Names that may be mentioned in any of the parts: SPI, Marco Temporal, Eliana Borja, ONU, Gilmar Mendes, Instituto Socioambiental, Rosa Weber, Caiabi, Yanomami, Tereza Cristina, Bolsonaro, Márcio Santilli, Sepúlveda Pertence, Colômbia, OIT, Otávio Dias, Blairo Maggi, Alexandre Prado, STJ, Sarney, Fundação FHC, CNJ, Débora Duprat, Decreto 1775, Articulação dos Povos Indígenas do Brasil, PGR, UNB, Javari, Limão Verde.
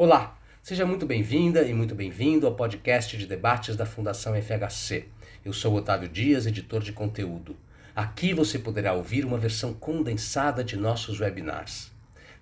Olá, seja muito bem-vinda e muito bem-vindo ao podcast de debates da Fundação FHC. Eu sou Otávio Dias, editor de conteúdo. Aqui você poderá ouvir uma versão condensada de nossos webinars.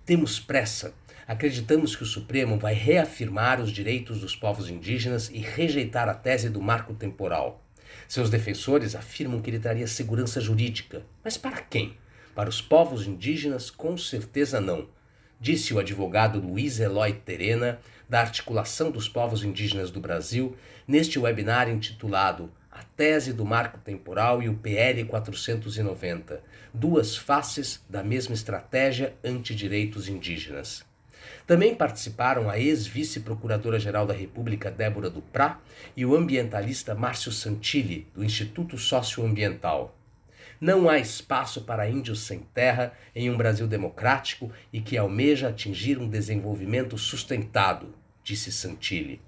Temos pressa. Acreditamos que o Supremo vai reafirmar os direitos dos povos indígenas e rejeitar a tese do Marco Temporal. Seus defensores afirmam que ele traria segurança jurídica. Mas para quem? Para os povos indígenas, com certeza não, disse o advogado Luiz Eloy Terena, da Articulação dos Povos Indígenas do Brasil, neste webinar intitulado A Tese do Marco Temporal e o PL 490, duas faces da mesma estratégia antidireitos indígenas. Também participaram a ex-vice-procuradora-geral da República, Débora Duprat, e o ambientalista Márcio Santilli, do Instituto Socioambiental. Não há espaço para índios sem terra em um Brasil democrático e que almeja atingir um desenvolvimento sustentado, disse Santilli.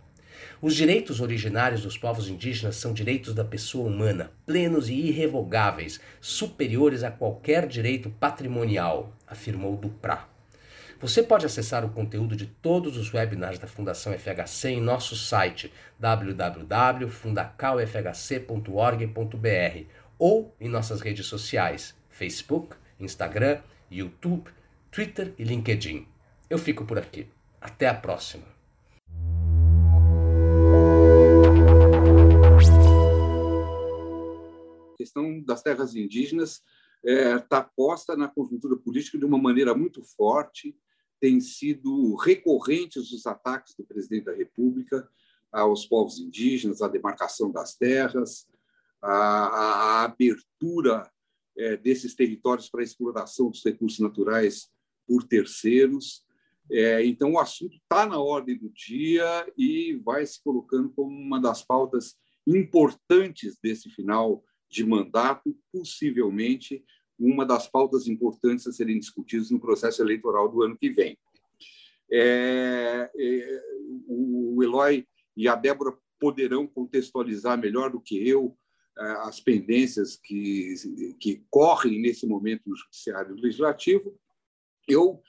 Os direitos originários dos povos indígenas são direitos da pessoa humana, plenos e irrevogáveis, superiores a qualquer direito patrimonial, afirmou Duprat. Você pode acessar o conteúdo de todos os webinars da Fundação FHC em nosso site www.fundacalfhc.org.br ou em nossas redes sociais, Facebook, Instagram, YouTube, Twitter e LinkedIn. Eu fico por aqui. Até a próxima. A questão das terras indígenas está posta na conjuntura política de uma maneira muito forte. Têm sido recorrentes os ataques do presidente da República aos povos indígenas, à demarcação das terras, à abertura desses territórios para a exploração dos recursos naturais por terceiros. Então, o assunto está na ordem do dia e vai se colocando como uma das pautas importantes desse final de mandato, possivelmente uma das pautas importantes a serem discutidas no processo eleitoral do ano que vem. O Eloy e a Débora poderão contextualizar melhor do que eu as pendências que correm nesse momento no Judiciário Legislativo. Eu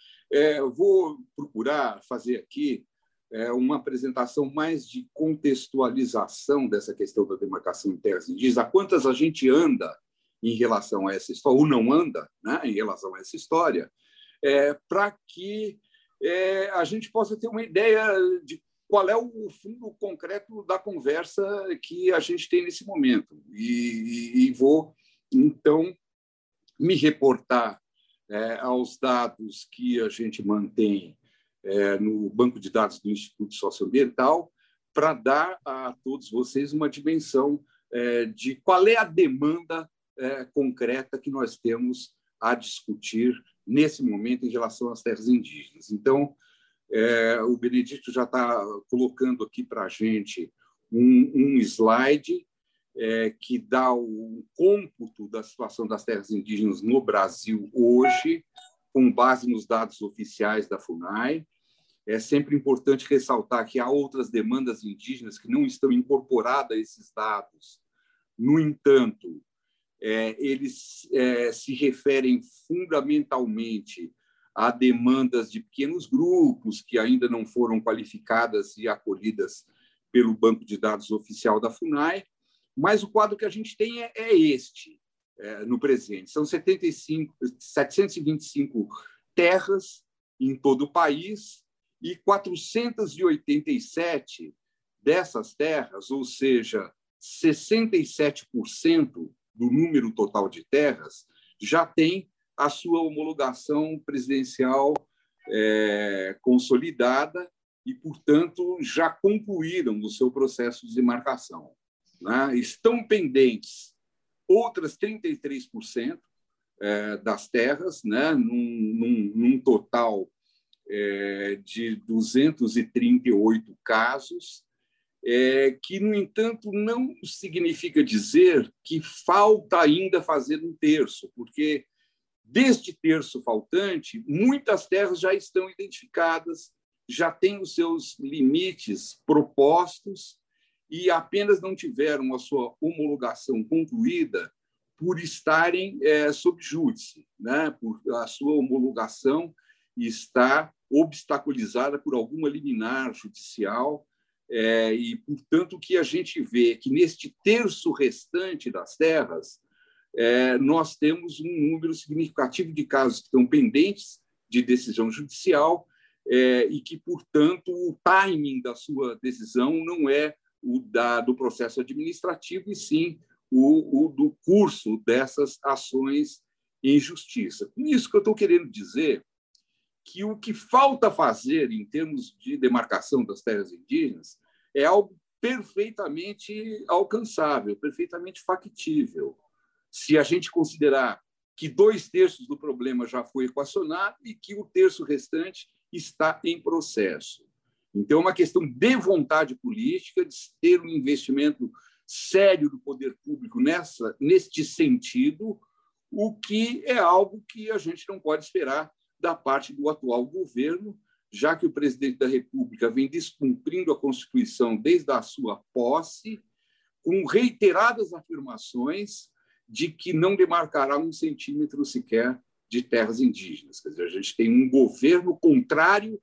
vou procurar fazer aqui uma apresentação mais de contextualização dessa questão da demarcação de terras indígenas, a quantas a gente anda em relação a essa história, ou não anda, né, em relação a essa história, para que a gente possa ter uma ideia de qual é o fundo concreto da conversa que a gente tem nesse momento. E vou, então, me reportar aos dados que a gente mantém no banco de dados do Instituto Socioambiental para dar a todos vocês uma dimensão de qual é a demanda concreta que nós temos a discutir nesse momento em relação às terras indígenas. Então, o Benedito já está colocando aqui para a gente um slide que dá o cômputo da situação das terras indígenas no Brasil hoje, com base nos dados oficiais da FUNAI. É sempre importante ressaltar que há outras demandas indígenas que não estão incorporadas a esses dados. No entanto, eles se referem fundamentalmente a demandas de pequenos grupos que ainda não foram qualificadas e acolhidas pelo banco de dados oficial da FUNAI, mas o quadro que a gente tem é este, no presente. São 725 terras em todo o país e 487 dessas terras, ou seja, 67% do número total de terras, já tem a sua homologação presidencial consolidada e, portanto, já concluíram o seu processo de demarcação, né? Estão pendentes outras 33% das terras, né? num total de 238 casos, que, no entanto, não significa dizer que falta ainda fazer um terço, porque deste terço faltante, muitas terras já estão identificadas, já têm os seus limites propostos e apenas não tiveram a sua homologação concluída por estarem sob júdice, né? Por a sua homologação está obstaculizada por alguma liminar judicial, e, portanto, o que a gente vê é que, neste terço restante das terras, nós temos um número significativo de casos que estão pendentes de decisão judicial e que, portanto, o timing da sua decisão não é o do processo administrativo, e sim o do curso dessas ações em justiça. Com isso que eu estou querendo dizer que o que falta fazer em termos de demarcação das terras indígenas é algo perfeitamente alcançável, perfeitamente factível, se a gente considerar que 2/3 do problema já foi equacionado e que o terço restante está em processo. Então, é uma questão de vontade política, de ter um investimento sério do poder público neste sentido, o que é algo que a gente não pode esperar da parte do atual governo, já que o presidente da República vem descumprindo a Constituição desde a sua posse, com reiteradas afirmações de que não demarcará 1 centímetro sequer de terras indígenas. Quer dizer, a gente tem um governo contrário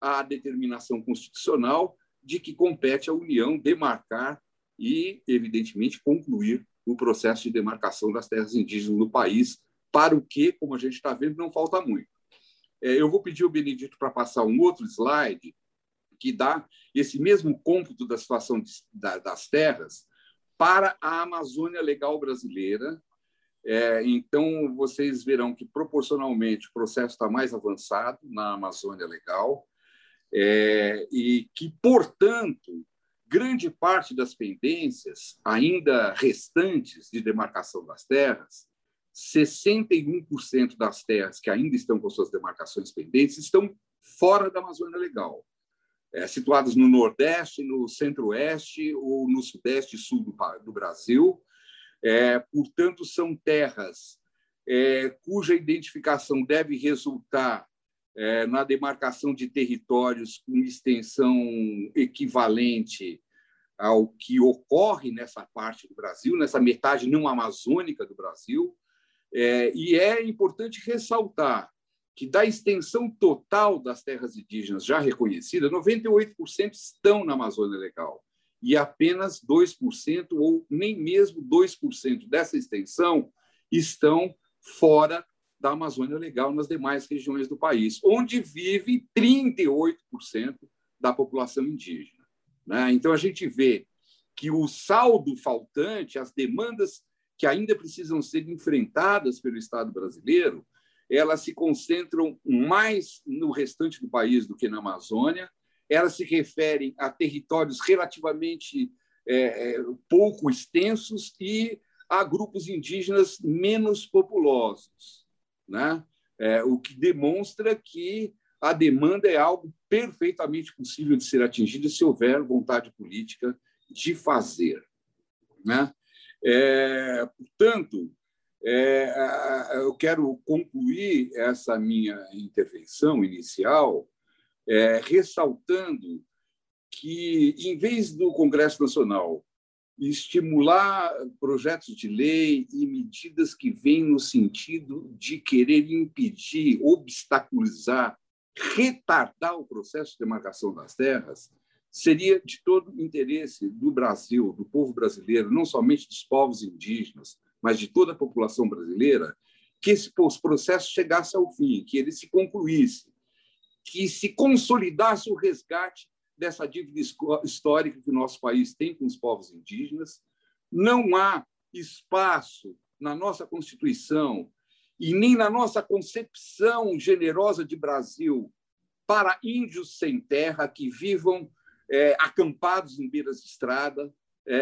à determinação constitucional de que compete à União demarcar e, evidentemente, concluir o processo de demarcação das terras indígenas no país, para o que, como a gente está vendo, não falta muito. Eu vou pedir ao Benedito para passar um outro slide que dá esse mesmo cômputo da situação das terras para a Amazônia Legal brasileira. Então, vocês verão que, proporcionalmente, o processo está mais avançado na Amazônia Legal e que, portanto, grande parte das pendências ainda restantes de demarcação das terras, 61% das terras que ainda estão com suas demarcações pendentes estão fora da Amazônia Legal, situadas no Nordeste, no Centro-Oeste ou no Sudeste e Sul do Brasil. Portanto, são terras cuja identificação deve resultar na demarcação de territórios com extensão equivalente ao que ocorre nessa parte do Brasil, nessa metade não amazônica do Brasil. E é importante ressaltar que, da extensão total das terras indígenas já reconhecidas, 98% estão na Amazônia Legal, e apenas 2%, ou nem mesmo 2% dessa extensão, estão fora da Amazônia Legal nas demais regiões do país, onde vive 38% da população indígena, né? Então, a gente vê que o saldo faltante, as demandas que ainda precisam ser enfrentadas pelo Estado brasileiro, elas se concentram mais no restante do país do que na Amazônia, elas se referem a territórios relativamente pouco extensos e a grupos indígenas menos populosos, né? O que demonstra que a demanda é algo perfeitamente possível de ser atingido se houver vontade política de fazer, né? Portanto, eu quero concluir essa minha intervenção inicial ressaltando que, em vez do Congresso Nacional estimular projetos de lei e medidas que vêm no sentido de querer impedir, obstaculizar, retardar o processo de demarcação das terras, seria de todo interesse do Brasil, do povo brasileiro, não somente dos povos indígenas, mas de toda a população brasileira, que esse processo chegasse ao fim, que ele se concluísse, que se consolidasse o resgate dessa dívida histórica que o nosso país tem com os povos indígenas. Não há espaço na nossa Constituição e nem na nossa concepção generosa de Brasil para índios sem terra que vivam acampados em beiras de estrada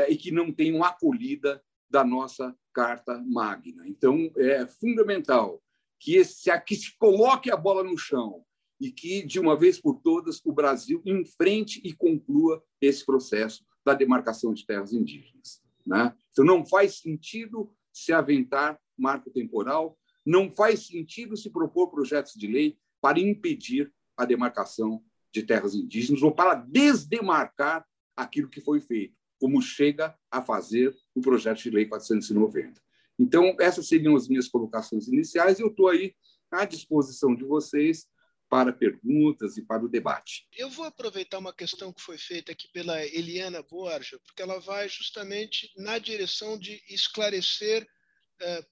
e que não tenham acolhida da nossa Carta Magna. Então, é fundamental que se coloque a bola no chão e que, de uma vez por todas, o Brasil enfrente e conclua esse processo da demarcação de terras indígenas, né? Então, não faz sentido se aventar marco temporal, não faz sentido se propor projetos de lei para impedir a demarcação de terras indígenas ou para desdemarcar aquilo que foi feito, como chega a fazer o projeto de lei 490. Então, essas seriam as minhas colocações iniciais, e eu estou aí à disposição de vocês para perguntas e para o debate. Eu vou aproveitar uma questão que foi feita aqui pela Eliana Borja, porque ela vai justamente na direção de esclarecer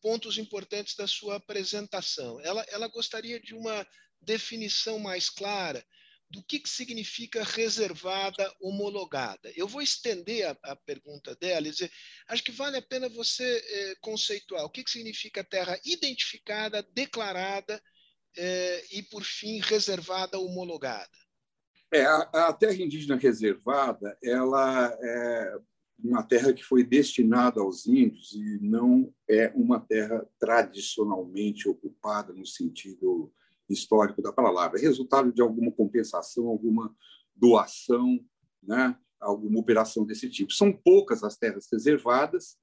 pontos importantes da sua apresentação. Ela gostaria de uma definição mais clara do que significa reservada homologada. Eu vou estender a pergunta dela e dizer, acho que vale a pena você conceituar o que significa terra identificada, declarada e, por fim, reservada homologada. A terra indígena reservada, ela é uma terra que foi destinada aos índios e não é uma terra tradicionalmente ocupada no sentido histórico da palavra, é resultado de alguma compensação, alguma doação, né? Alguma operação desse tipo. São poucas as terras reservadas,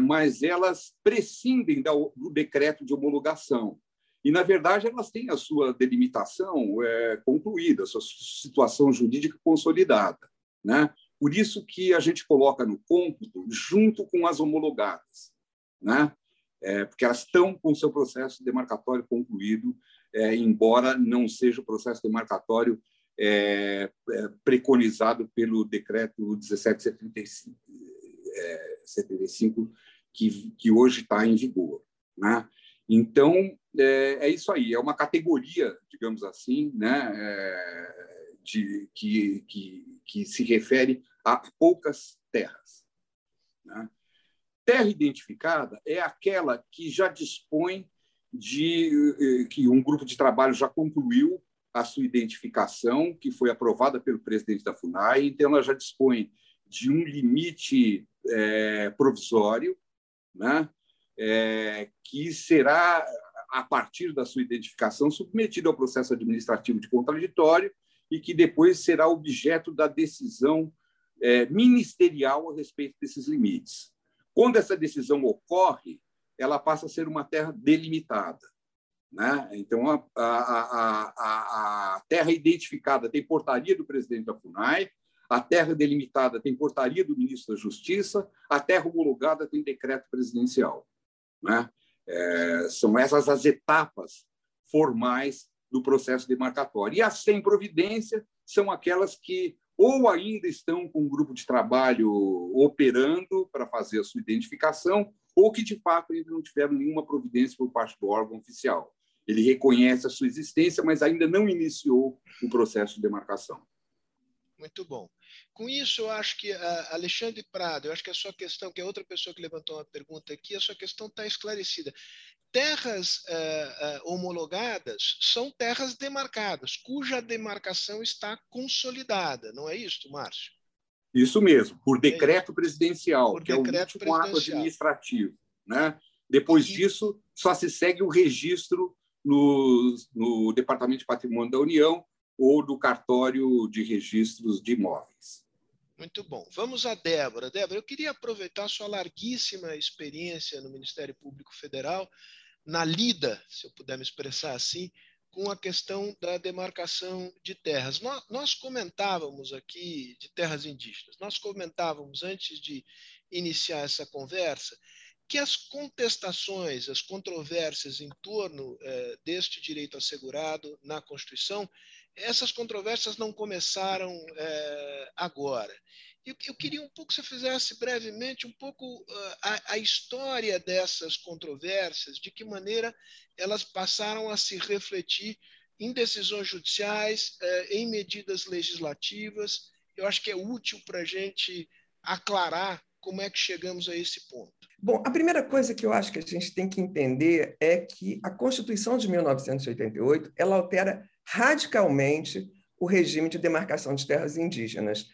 mas elas prescindem do decreto de homologação. E, na verdade, elas têm a sua delimitação concluída, a sua situação jurídica consolidada, né? Por isso que a gente coloca no cômputo junto com as homologadas, né? Porque elas estão com o seu processo demarcatório concluído, embora não seja o processo demarcatório preconizado pelo Decreto 1775, que hoje está em vigor, né? Então, é isso aí, é uma categoria, digamos assim, né? Que se refere a poucas terras, né? Terra identificada é aquela que já dispõe que um grupo de trabalho já concluiu a sua identificação, que foi aprovada pelo presidente da FUNAI, então ela já dispõe de um limite provisório, né? Que será, a partir da sua identificação, submetido ao processo administrativo de contraditório e que depois será objeto da decisão ministerial a respeito desses limites. Quando essa decisão ocorre, ela passa a ser uma terra delimitada, né? Então, a terra identificada tem portaria do presidente da FUNAI, a terra delimitada tem portaria do ministro da Justiça, a terra homologada tem decreto presidencial, né? São essas as etapas formais do processo demarcatório. E as sem providência são aquelas que ou ainda estão com um grupo de trabalho operando para fazer a sua identificação, ou que, de fato, ainda não tiveram nenhuma providência por parte do órgão oficial. Ele reconhece a sua existência, mas ainda não iniciou o processo de demarcação. Muito bom. Com isso, eu acho que, Alexandre Prado, eu acho que a sua questão, que é outra pessoa que levantou uma pergunta aqui, a sua questão está esclarecida. Terras homologadas são terras demarcadas, cuja demarcação está consolidada, não é isso, Márcio? Isso mesmo, por decreto presidencial, por que decreto é o último ato administrativo, né? Depois disso, só se segue o registro no Departamento de Patrimônio da União ou do cartório de registros de imóveis. Muito bom. Vamos a Débora. Débora, eu queria aproveitar a sua larguíssima experiência no Ministério Público Federal, na lida, se eu puder me expressar assim, com a questão da demarcação de terras. Nós comentávamos aqui de terras indígenas, nós comentávamos antes de iniciar essa conversa que as contestações, as controvérsias em torno deste direito assegurado na Constituição, essas controvérsias não começaram agora. Eu queria um pouco que você fizesse brevemente um pouco a história dessas controvérsias, de que maneira elas passaram a se refletir em decisões judiciais, em medidas legislativas. Eu acho que é útil para a gente aclarar como é que chegamos a esse ponto. Bom, a primeira coisa que eu acho que a gente tem que entender é que a Constituição de 1988 ela altera radicalmente o regime de demarcação de terras indígenas.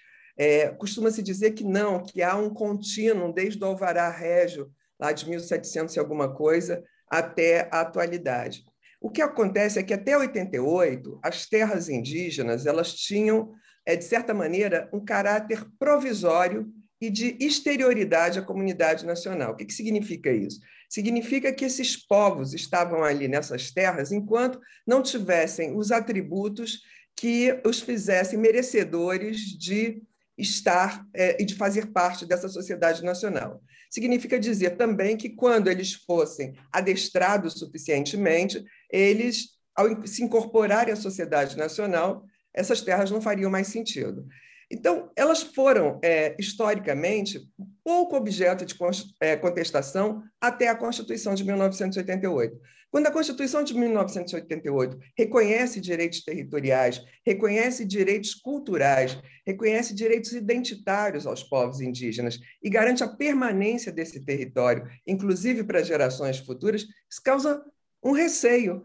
Costuma-se dizer que não, que há um contínuo desde o Alvará Régio, lá de 1700 e alguma coisa, até a atualidade. O que acontece é que até 88, as terras indígenas elas tinham, de certa maneira, um caráter provisório e de exterioridade à comunidade nacional. O que significa isso? Significa que esses povos estavam ali nessas terras enquanto não tivessem os atributos que os fizessem merecedores de estar e de fazer parte dessa sociedade nacional. Significa dizer também que, quando eles fossem adestrados suficientemente, eles ao se incorporarem à sociedade nacional, essas terras não fariam mais sentido. Então, elas foram, historicamente, pouco objeto de contestação até a Constituição de 1988. Quando a Constituição de 1988 reconhece direitos territoriais, reconhece direitos culturais, reconhece direitos identitários aos povos indígenas e garante a permanência desse território, inclusive para gerações futuras, isso causa um receio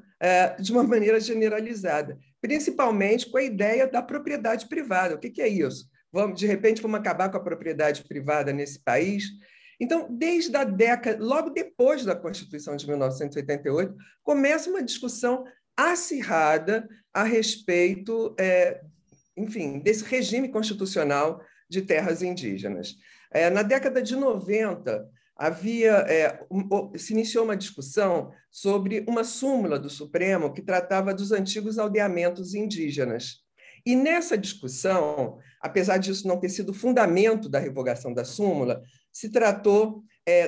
de uma maneira generalizada, principalmente com a ideia da propriedade privada. O que é isso? De repente, vamos acabar com a propriedade privada nesse país? Então, desde a década, logo depois da Constituição de 1988, começa uma discussão acirrada a respeito, enfim, desse regime constitucional de terras indígenas. Na década de 90, se iniciou uma discussão sobre uma súmula do Supremo que tratava dos antigos aldeamentos indígenas. E nessa discussão, apesar disso não ter sido fundamento da revogação da súmula, se tratou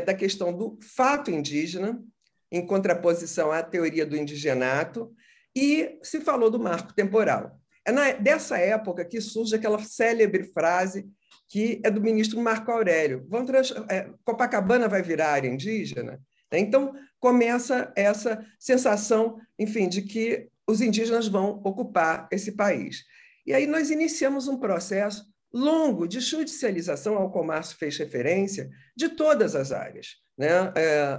da questão do fato indígena, em contraposição à teoria do indigenato, e se falou do marco temporal. É dessa época que surge aquela célebre frase que é do ministro Marco Aurélio. Copacabana vai virar área indígena? Então, começa essa sensação, enfim, de que os indígenas vão ocupar esse país. E aí nós iniciamos um processo longo de judicialização, ao qual o Márcio fez referência, de todas as áreas, né?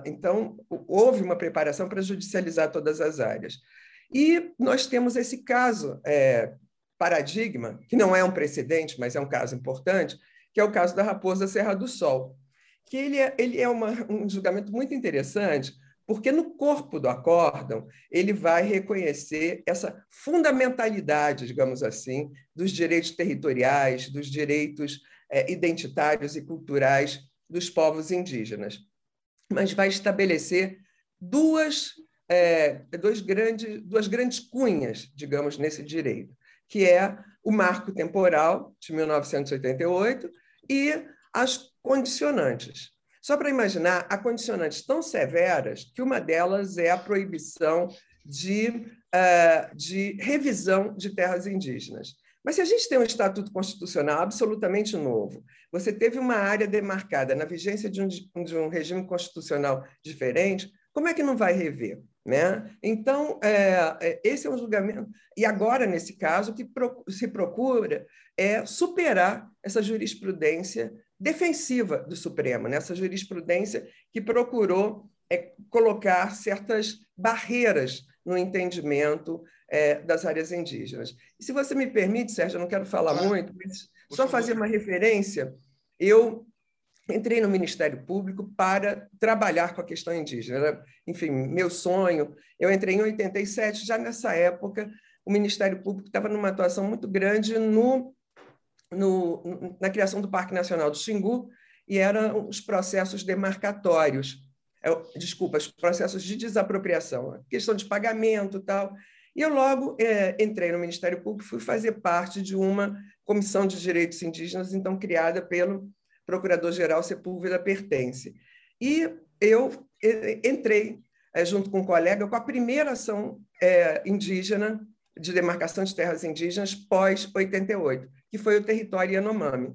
Então, houve uma preparação para judicializar todas as áreas. E nós temos esse caso paradigma, que não é um precedente, mas é um caso importante, que é o caso da Raposa Serra do Sol, que ele é um julgamento muito interessante, porque no corpo do acórdão ele vai reconhecer essa fundamentalidade, digamos assim, dos direitos territoriais, dos direitos identitários e culturais dos povos indígenas. Mas vai estabelecer duas grandes cunhas, digamos, nesse direito, que é o marco temporal de 1988 e as condicionantes. Só para imaginar, há condicionantes tão severas que uma delas é a proibição de revisão de terras indígenas. Mas se a gente tem um estatuto constitucional absolutamente novo, você teve uma área demarcada na vigência de um regime constitucional diferente, como é que não vai rever? Né? Então, esse é um julgamento, e agora, nesse caso, o que se procura é superar essa jurisprudência defensiva do Supremo, né? Essa jurisprudência que procurou colocar certas barreiras no entendimento das áreas indígenas. E se você me permite, Sérgio, eu não quero falar muito, mas só fazer uma referência, eu entrei no Ministério Público para trabalhar com a questão indígena. Era, enfim, meu sonho. Eu entrei em 87, já nessa época, o Ministério Público estava numa atuação muito grande na criação do Parque Nacional do Xingu, e eram os processos demarcatórios, desculpa, os processos de desapropriação, a questão de pagamento e tal. E eu logo entrei no Ministério Público, fui fazer parte de uma comissão de direitos indígenas, então criada pelo procurador-geral Sepúlveda Pertence. E eu entrei, junto com um colega, com a primeira ação indígena de demarcação de terras indígenas pós-88, que foi o território Yanomami.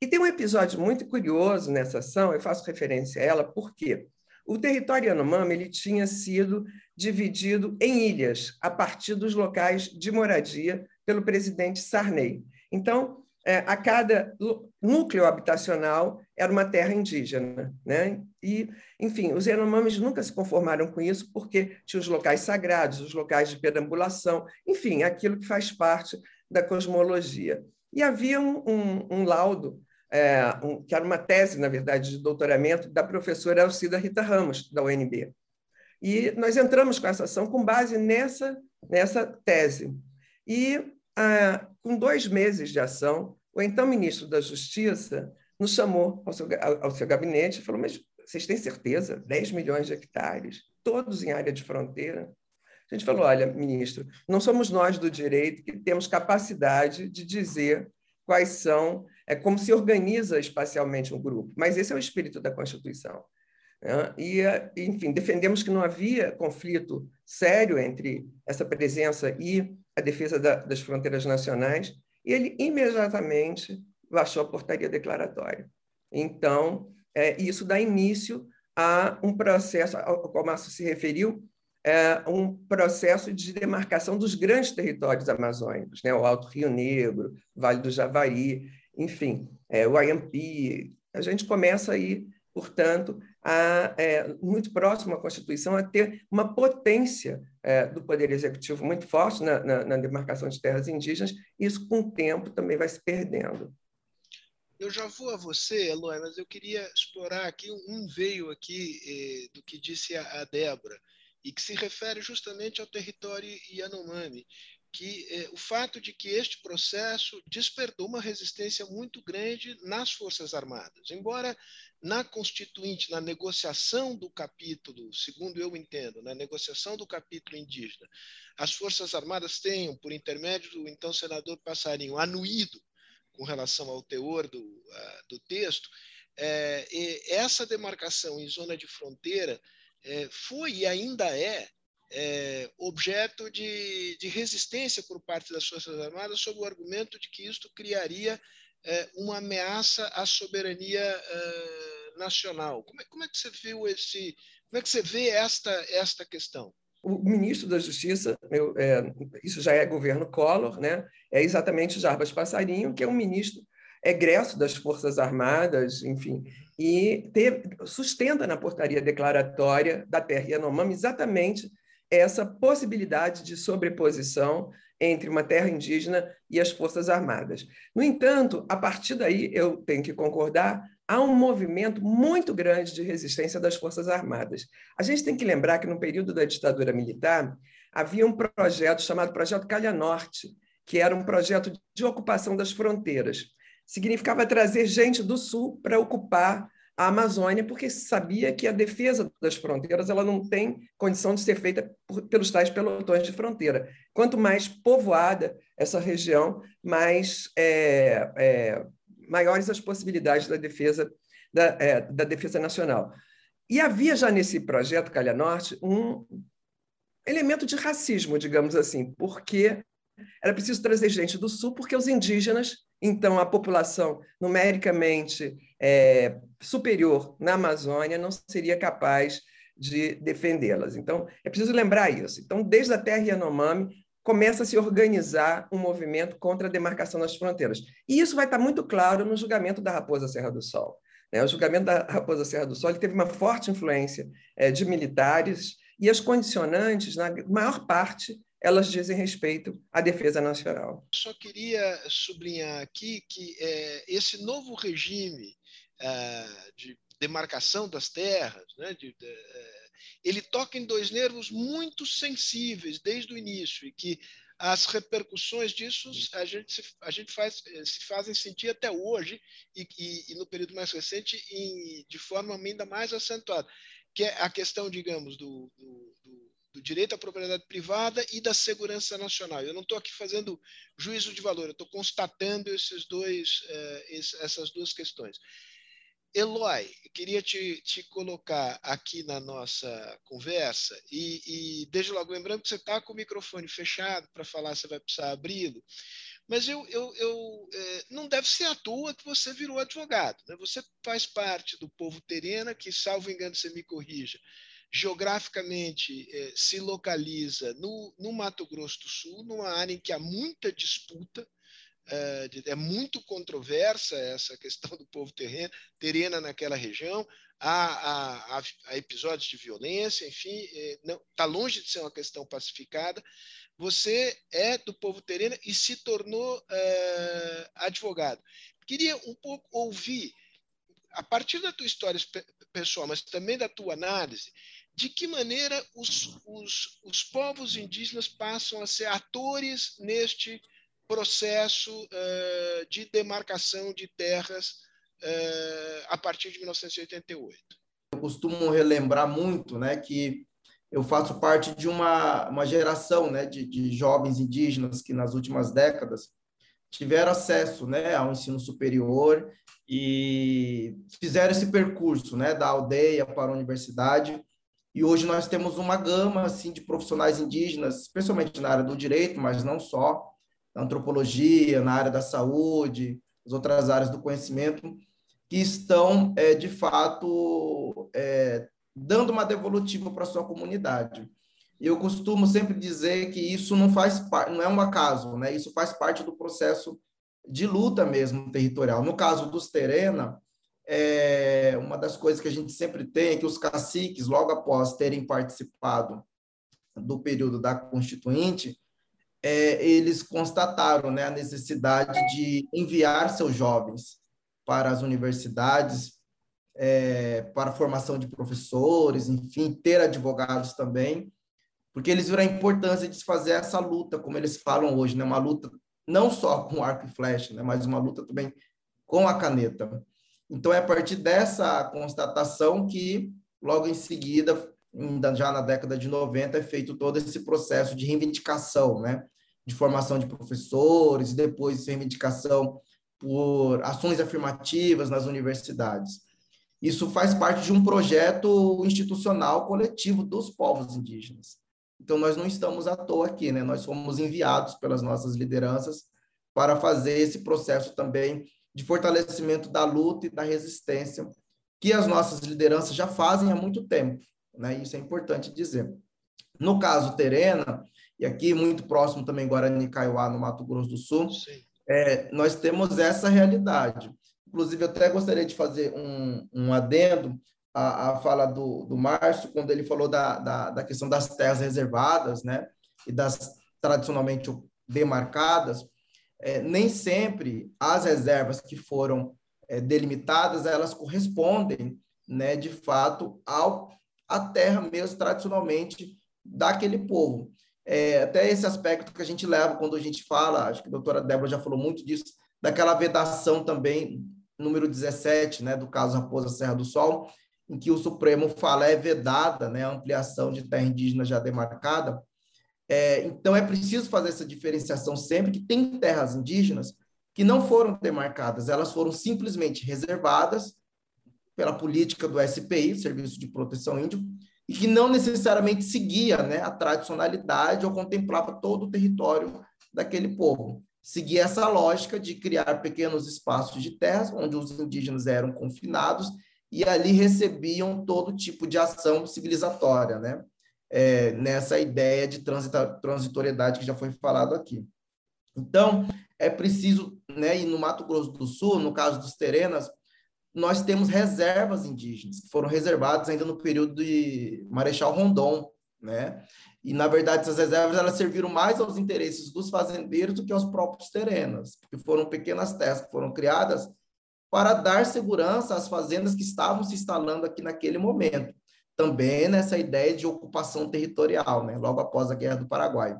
E tem um episódio muito curioso nessa ação, eu faço referência a ela, porque o território Yanomami ele tinha sido dividido em ilhas, a partir dos locais de moradia, pelo presidente Sarney. Então, a cada núcleo habitacional era uma terra indígena, né? E, enfim, os Yanomamis nunca se conformaram com isso porque tinha os locais sagrados, os locais de perambulação, enfim, aquilo que faz parte da cosmologia. E havia um laudo, que era uma tese, na verdade, de doutoramento da professora Alcida Rita Ramos, da UNB. E nós entramos com essa ação com base nessa tese. E com 2 meses de ação, o então ministro da Justiça nos chamou ao seu gabinete e falou: mas vocês têm certeza? 10 milhões de hectares, todos em área de fronteira? A gente falou: olha, ministro, não somos nós do direito que temos capacidade de dizer quais são, como se organiza espacialmente um grupo, mas esse é o espírito da Constituição. Enfim, defendemos que não havia conflito sério entre essa presença e a defesa das fronteiras nacionais, e ele imediatamente baixou a portaria declaratória. Então, isso dá início a um processo, ao qual o Márcio se referiu, um processo de demarcação dos grandes territórios amazônicos, né? O Alto Rio Negro, Vale do Javari, enfim, o Ayampi. A gente começa aí, portanto, muito próximo à Constituição, a ter uma potência do Poder Executivo muito forte na demarcação de terras indígenas, e isso, com o tempo, também vai se perdendo. Eu já vou a você, Eloy, mas eu queria explorar aqui um veio aqui do que disse a Débora, e que se refere justamente ao território Yanomami, que o fato de que este processo despertou uma resistência muito grande nas Forças Armadas. Embora na Constituinte, na negociação do capítulo, segundo eu entendo, na negociação do capítulo indígena, as Forças Armadas tenham, por intermédio do então senador Passarinho, anuído com relação ao teor do texto, essa demarcação em zona de fronteira foi e ainda é objeto de resistência por parte das Forças Armadas, sob o argumento de que isto criaria uma ameaça à soberania nacional. Como é que você viu como é que você vê esta questão? O ministro da Justiça, isso já é governo Collor, né? É exatamente o Jarbas Passarinho, que é um ministro egresso das Forças Armadas, enfim, e sustenta na portaria declaratória da terra Yanomami exatamente essa possibilidade de sobreposição entre uma terra indígena e as Forças Armadas. No entanto, a partir daí, eu tenho que concordar, há um movimento muito grande de resistência das Forças Armadas. A gente tem que lembrar que, no período da ditadura militar, havia um projeto chamado Projeto Calha Norte, que era um projeto de ocupação das fronteiras. Significava trazer gente do Sul para ocupar a Amazônia, porque se sabia que a defesa das fronteiras ela não tem condição de ser feita pelos tais pelotões de fronteira. Quanto mais povoada essa região, maiores as possibilidades da defesa nacional. E havia já nesse projeto Calha Norte um elemento de racismo, digamos assim, porque era preciso trazer gente do Sul, porque os indígenas, então a população numericamente superior na Amazônia, não seria capaz de defendê-las. Então, é preciso lembrar isso. Então, desde a terra Yanomami, começa a se organizar um movimento contra a demarcação das fronteiras. E isso vai estar muito claro no julgamento da Raposa Serra do Sol. O julgamento da Raposa Serra do Sol teve uma forte influência de militares, e as condicionantes, na maior parte, elas dizem respeito à defesa nacional. Só queria sublinhar aqui que esse novo regime de demarcação das terras, né, ele toca em dois nervos muito sensíveis desde o início, e que as repercussões disso se fazem sentir até hoje, e no período mais recente de forma ainda mais acentuada, que é a questão, digamos, do direito à propriedade privada e da segurança nacional. Eu não estou aqui fazendo juízo de valor, eu estou constatando essas duas questões. Eloy, eu queria te colocar aqui na nossa conversa, e desde logo lembrando que você está com o microfone fechado para falar, você vai precisar abri-lo, mas não deve ser à toa que você virou advogado, né? Você faz parte do povo Terena, que, salvo engano, você me corrija, geograficamente se localiza no Mato Grosso do Sul, numa área em que há muita disputa, é muito controversa essa questão do povo Terena naquela região, há episódios de violência, enfim, está longe de ser uma questão pacificada. Você é do povo Terena e se tornou advogado. Queria um pouco ouvir, a partir da tua história pessoal, mas também da tua análise, de que maneira os povos indígenas passam a ser atores neste processo de demarcação de terras a partir de 1988. Eu costumo relembrar muito, né, que eu faço parte de uma geração, né, de jovens indígenas que, nas últimas décadas, tiveram acesso, né, ao ensino superior e fizeram esse percurso, né, da aldeia para a universidade. E hoje nós temos uma gama assim de profissionais indígenas, especialmente na área do direito, mas não só, na antropologia, na área da saúde, as outras áreas do conhecimento, que estão, de fato, dando uma devolutiva para a sua comunidade. E eu costumo sempre dizer que isso não faz parte, não é um acaso, né? Isso faz parte do processo de luta mesmo territorial. No caso dos Terena, uma das coisas que a gente sempre tem é que os caciques, logo após terem participado do período da Constituinte, eles constataram, né, a necessidade de enviar seus jovens para as universidades, para a formação de professores, enfim, ter advogados também, porque eles viram a importância de se fazer essa luta, como eles falam hoje, né, uma luta não só com arco e flecha, né, mas uma luta também com a caneta. Então, é a partir dessa constatação que, logo em seguida, ainda já na década de 90, é feito todo esse processo de reivindicação, né? De formação de professores, e depois reivindicação por ações afirmativas nas universidades. Isso faz parte de um projeto institucional coletivo dos povos indígenas. Então, nós não estamos à toa aqui, né? Nós fomos enviados pelas nossas lideranças para fazer esse processo também de fortalecimento da luta e da resistência, que as nossas lideranças já fazem há muito tempo, né? Isso é importante dizer. No caso Terena, e aqui muito próximo também Guarani Kaiowá, no Mato Grosso do Sul, nós temos essa realidade. Inclusive, eu até gostaria de fazer um adendo à fala do Márcio, quando ele falou da questão das terras reservadas, né? E das tradicionalmente demarcadas. Nem sempre as reservas que foram delimitadas, elas correspondem, né, de fato, à terra mesmo tradicionalmente daquele povo. Até esse aspecto que a gente leva quando a gente fala, acho que a doutora Débora já falou muito disso, daquela vedação também, número 17, né, do caso Raposa Serra do Sol, em que o Supremo fala vedada, né, a ampliação de terra indígena já demarcada. Então, é preciso fazer essa diferenciação sempre, que tem terras indígenas que não foram demarcadas, elas foram simplesmente reservadas pela política do SPI, Serviço de Proteção Índio, e que não necessariamente seguia, né, a tradicionalidade ou contemplava todo o território daquele povo. Seguia essa lógica de criar pequenos espaços de terras, onde os indígenas eram confinados e ali recebiam todo tipo de ação civilizatória, né? Nessa ideia de transitoriedade que já foi falado aqui. Então, é preciso, né, e no Mato Grosso do Sul, no caso dos Terenas, nós temos reservas indígenas, que foram reservadas ainda no período de Marechal Rondon, né? E, na verdade, essas reservas elas serviram mais aos interesses dos fazendeiros do que aos próprios Terenas, porque foram pequenas terras que foram criadas para dar segurança às fazendas que estavam se instalando aqui naquele momento. Também nessa ideia de ocupação territorial, né? Logo após a Guerra do Paraguai.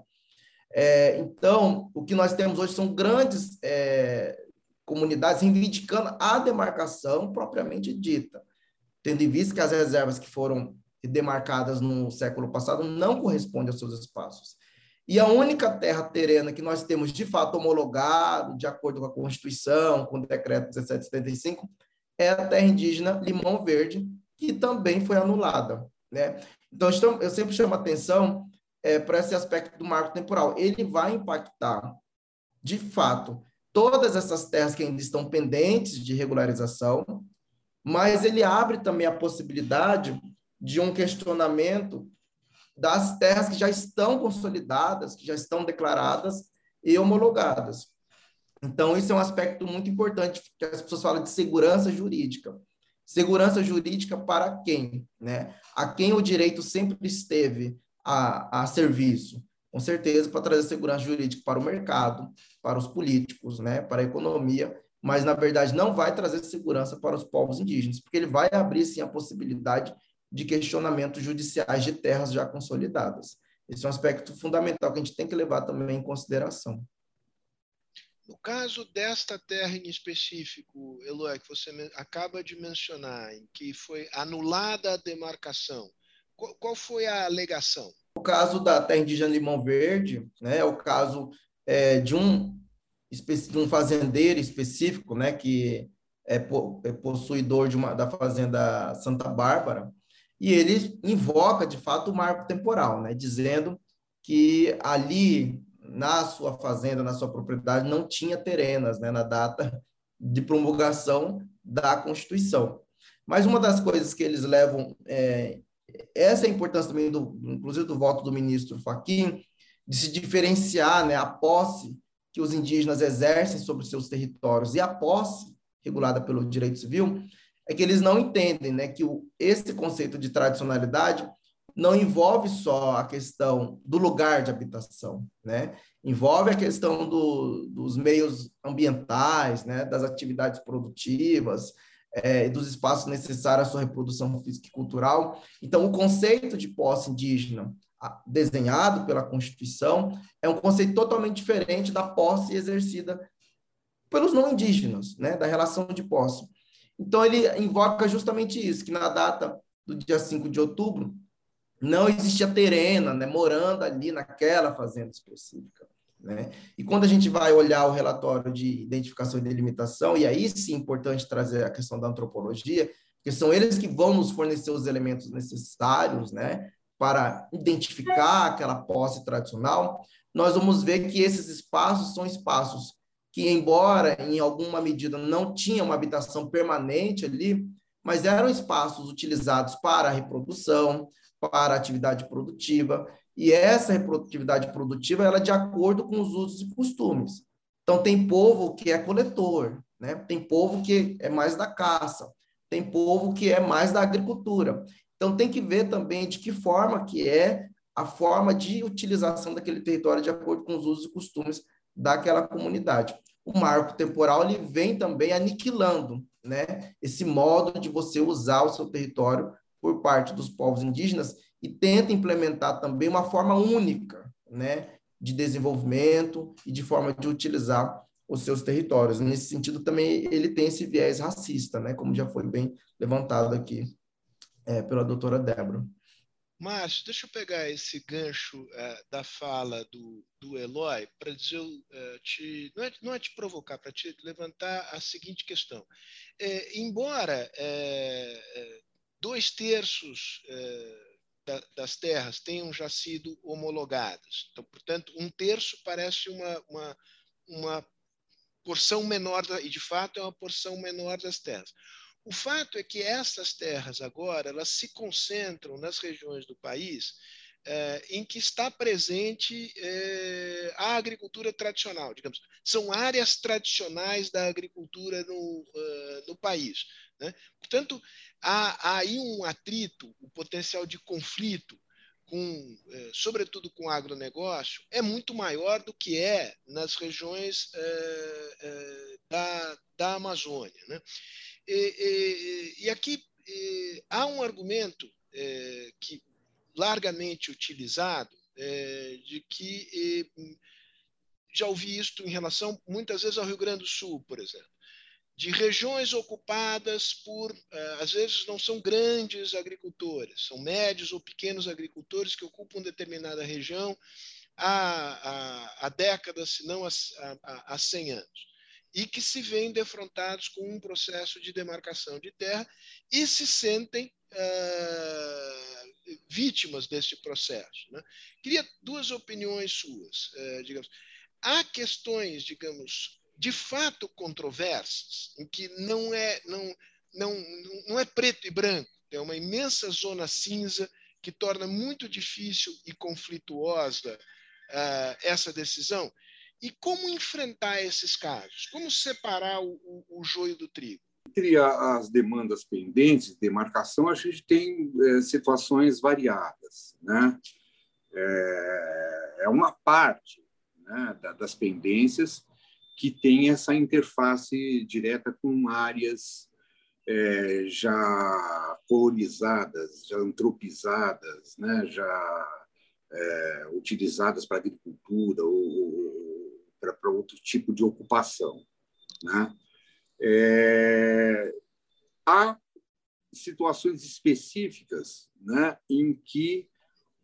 Então, o que nós temos hoje são grandes comunidades reivindicando a demarcação propriamente dita, tendo em vista que as reservas que foram demarcadas no século passado não correspondem aos seus espaços. E a única terra terena que nós temos, de fato, homologado, de acordo com a Constituição, com o Decreto 1775, é a terra indígena Limão Verde, que também foi anulada, né? Então, eu sempre chamo a atenção para esse aspecto do marco temporal. Ele vai impactar, de fato, todas essas terras que ainda estão pendentes de regularização, mas ele abre também a possibilidade de um questionamento das terras que já estão consolidadas, que já estão declaradas e homologadas. Então, isso é um aspecto muito importante, que as pessoas falam de segurança jurídica. Segurança jurídica para quem, né? A quem o direito sempre esteve a serviço, com certeza, para trazer segurança jurídica para o mercado, para os políticos, né? Para a economia, mas, na verdade, não vai trazer segurança para os povos indígenas, porque ele vai abrir, sim, a possibilidade de questionamentos judiciais de terras já consolidadas. Esse é um aspecto fundamental que a gente tem que levar também em consideração. No caso desta terra em específico, Eloy, que você acaba de mencionar, em que foi anulada a demarcação, qual foi a alegação? O caso da terra indígena Limão Verde, né, é o caso de um de um fazendeiro específico, né, que é possuidor de da fazenda Santa Bárbara, e ele invoca, de fato, o marco temporal, né, dizendo que ali, na sua fazenda, na sua propriedade, não tinha terrenas, né, na data de promulgação da Constituição. Mas uma das coisas que eles levam, essa é a importância também, inclusive, do voto do ministro Fachin, de se diferenciar, né, a posse que os indígenas exercem sobre seus territórios e a posse regulada pelo direito civil, é que eles não entendem, né, que esse conceito de tradicionalidade não envolve só a questão do lugar de habitação, né? Envolve a questão dos meios ambientais, né, das atividades produtivas, dos espaços necessários à sua reprodução física e cultural. Então, o conceito de posse indígena desenhado pela Constituição é um conceito totalmente diferente da posse exercida pelos não indígenas, né, da relação de posse. Então, ele invoca justamente isso, que na data do dia 5 de outubro, não existia terena, né, morando ali naquela fazenda específica, né? E quando a gente vai olhar o relatório de identificação e delimitação, e aí sim é importante trazer a questão da antropologia, porque são eles que vão nos fornecer os elementos necessários, né, para identificar aquela posse tradicional, nós vamos ver que esses espaços são espaços que, embora em alguma medida não tinham uma habitação permanente ali, mas eram espaços utilizados para a reprodução, para a atividade produtiva, e essa reprodutividade produtiva ela é de acordo com os usos e costumes. Então, tem povo que é coletor, né? Tem povo que é mais da caça, tem povo que é mais da agricultura. Então, tem que ver também de que forma que é a forma de utilização daquele território de acordo com os usos e costumes daquela comunidade. O marco temporal ele vem também aniquilando, né, esse modo de você usar o seu território por parte dos povos indígenas e tenta implementar também uma forma única, né, de desenvolvimento e de forma de utilizar os seus territórios. Nesse sentido, também ele tem esse viés racista, né, como já foi bem levantado aqui pela doutora Débora. Márcio, deixa eu pegar esse gancho da fala do Eloy para dizer, não é te provocar, para te levantar a seguinte questão. Embora 2/3 das terras tenham já sido homologadas, então, portanto, 1/3 parece uma porção menor, e de fato é uma porção menor das terras. O fato é que essas terras agora elas se concentram nas regiões do país em que está presente a agricultura tradicional, digamos. São áreas tradicionais da agricultura no país, né? Portanto, há aí um atrito, um potencial de conflito, sobretudo com o agronegócio, é muito maior do que é nas regiões da Amazônia, né? E aqui há um argumento que largamente utilizado, de que já ouvi isto em relação muitas vezes ao Rio Grande do Sul, por exemplo, de regiões ocupadas por, às vezes não são grandes agricultores, são médios ou pequenos agricultores que ocupam determinada região há décadas, se não há 100 anos. E que se veem defrontados com um processo de demarcação de terra e se sentem vítimas desse processo, né? Queria duas opiniões suas, digamos. Há questões, digamos, de fato controversas, em que não é preto e branco, é uma imensa zona cinza que torna muito difícil e conflituosa essa decisão. E como enfrentar esses casos? Como separar o joio do trigo? Entre as demandas pendentes de demarcação, a gente tem situações variadas, né? É uma parte, né, das pendências que tem essa interface direta com áreas já colonizadas, já antropizadas, né, já utilizadas para agricultura ou para outro tipo de ocupação, né? Há situações específicas, né, em que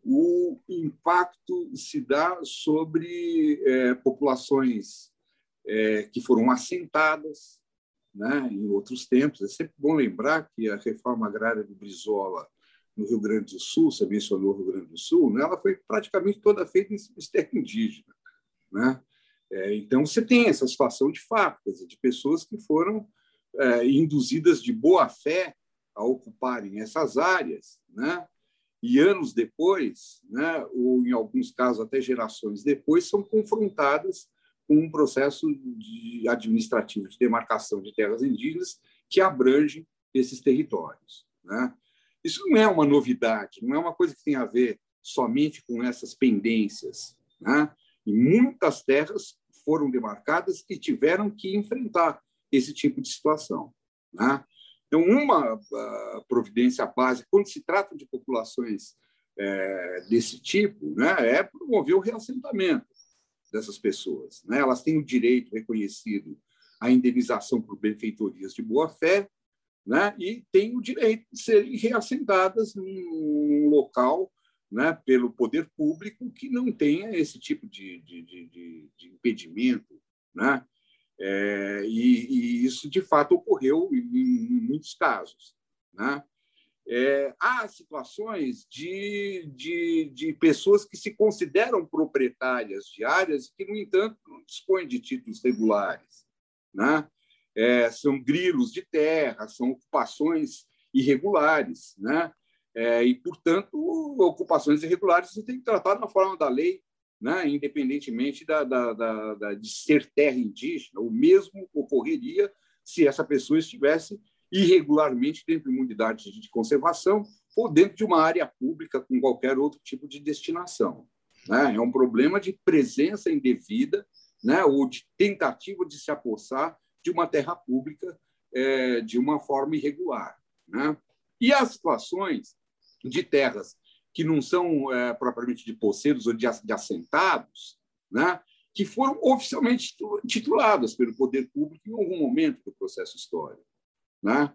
o impacto se dá sobre populações que foram assentadas, né, em outros tempos. É sempre bom lembrar que a reforma agrária do Brizola no Rio Grande do Sul, você mencionou o Rio Grande do Sul, né, ela foi praticamente toda feita em terra indígena, né? Então, você tem essa situação de fato, quer dizer, de pessoas que foram induzidas de boa fé a ocuparem essas áreas, né? E anos depois, né, ou em alguns casos até gerações depois, são confrontadas com um processo administrativo de demarcação de terras indígenas que abrange esses territórios, né? Isso não é uma novidade, não é uma coisa que tem a ver somente com essas pendências, né? E muitas terras foram demarcadas e tiveram que enfrentar esse tipo de situação, né? Então, uma providência básica, quando se trata de populações desse tipo, né, é promover o reassentamento dessas pessoas, né? Elas têm o direito reconhecido à indenização por benfeitorias de boa-fé, né, e têm o direito de serem reassentadas num local, né, pelo poder público que não tenha esse tipo de impedimento, né? E isso, de fato, ocorreu em muitos casos, né? Há situações de pessoas que se consideram proprietárias de áreas que, no entanto, não dispõem de títulos regulares, né? São grilos de terra, são ocupações irregulares, né? E, portanto, ocupações irregulares você tem que tratar na forma da lei, né? Independentemente de ser terra indígena. O mesmo ocorreria se essa pessoa estivesse irregularmente dentro de uma unidade de conservação ou dentro de uma área pública com qualquer outro tipo de destinação, né? É um problema de presença indevida, né, ou de tentativa de se apossar de uma terra pública de uma forma irregular, né? E as situações de terras que não são propriamente de poceiros ou de assentados, né, que foram oficialmente tituladas pelo poder público em algum momento do processo histórico, né?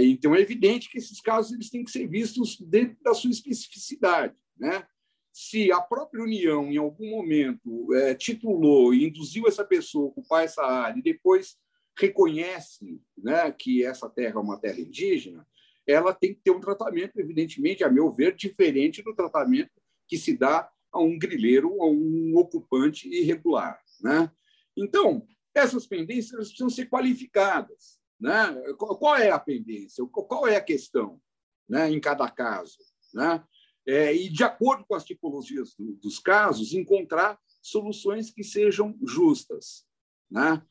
Então, é evidente que esses casos eles têm que ser vistos dentro da sua especificidade, né? Se a própria União, em algum momento, titulou e induziu essa pessoa a ocupar essa área e depois reconhece, né, que essa terra é uma terra indígena, ela tem que ter um tratamento, evidentemente, a meu ver, diferente do tratamento que se dá a um grileiro, a um ocupante irregular, né? Então, essas pendências precisam ser qualificadas, né? Qual é a pendência? Qual é a questão, né, em cada caso, né? E, de acordo com as tipologias dos casos, encontrar soluções que sejam justas, né?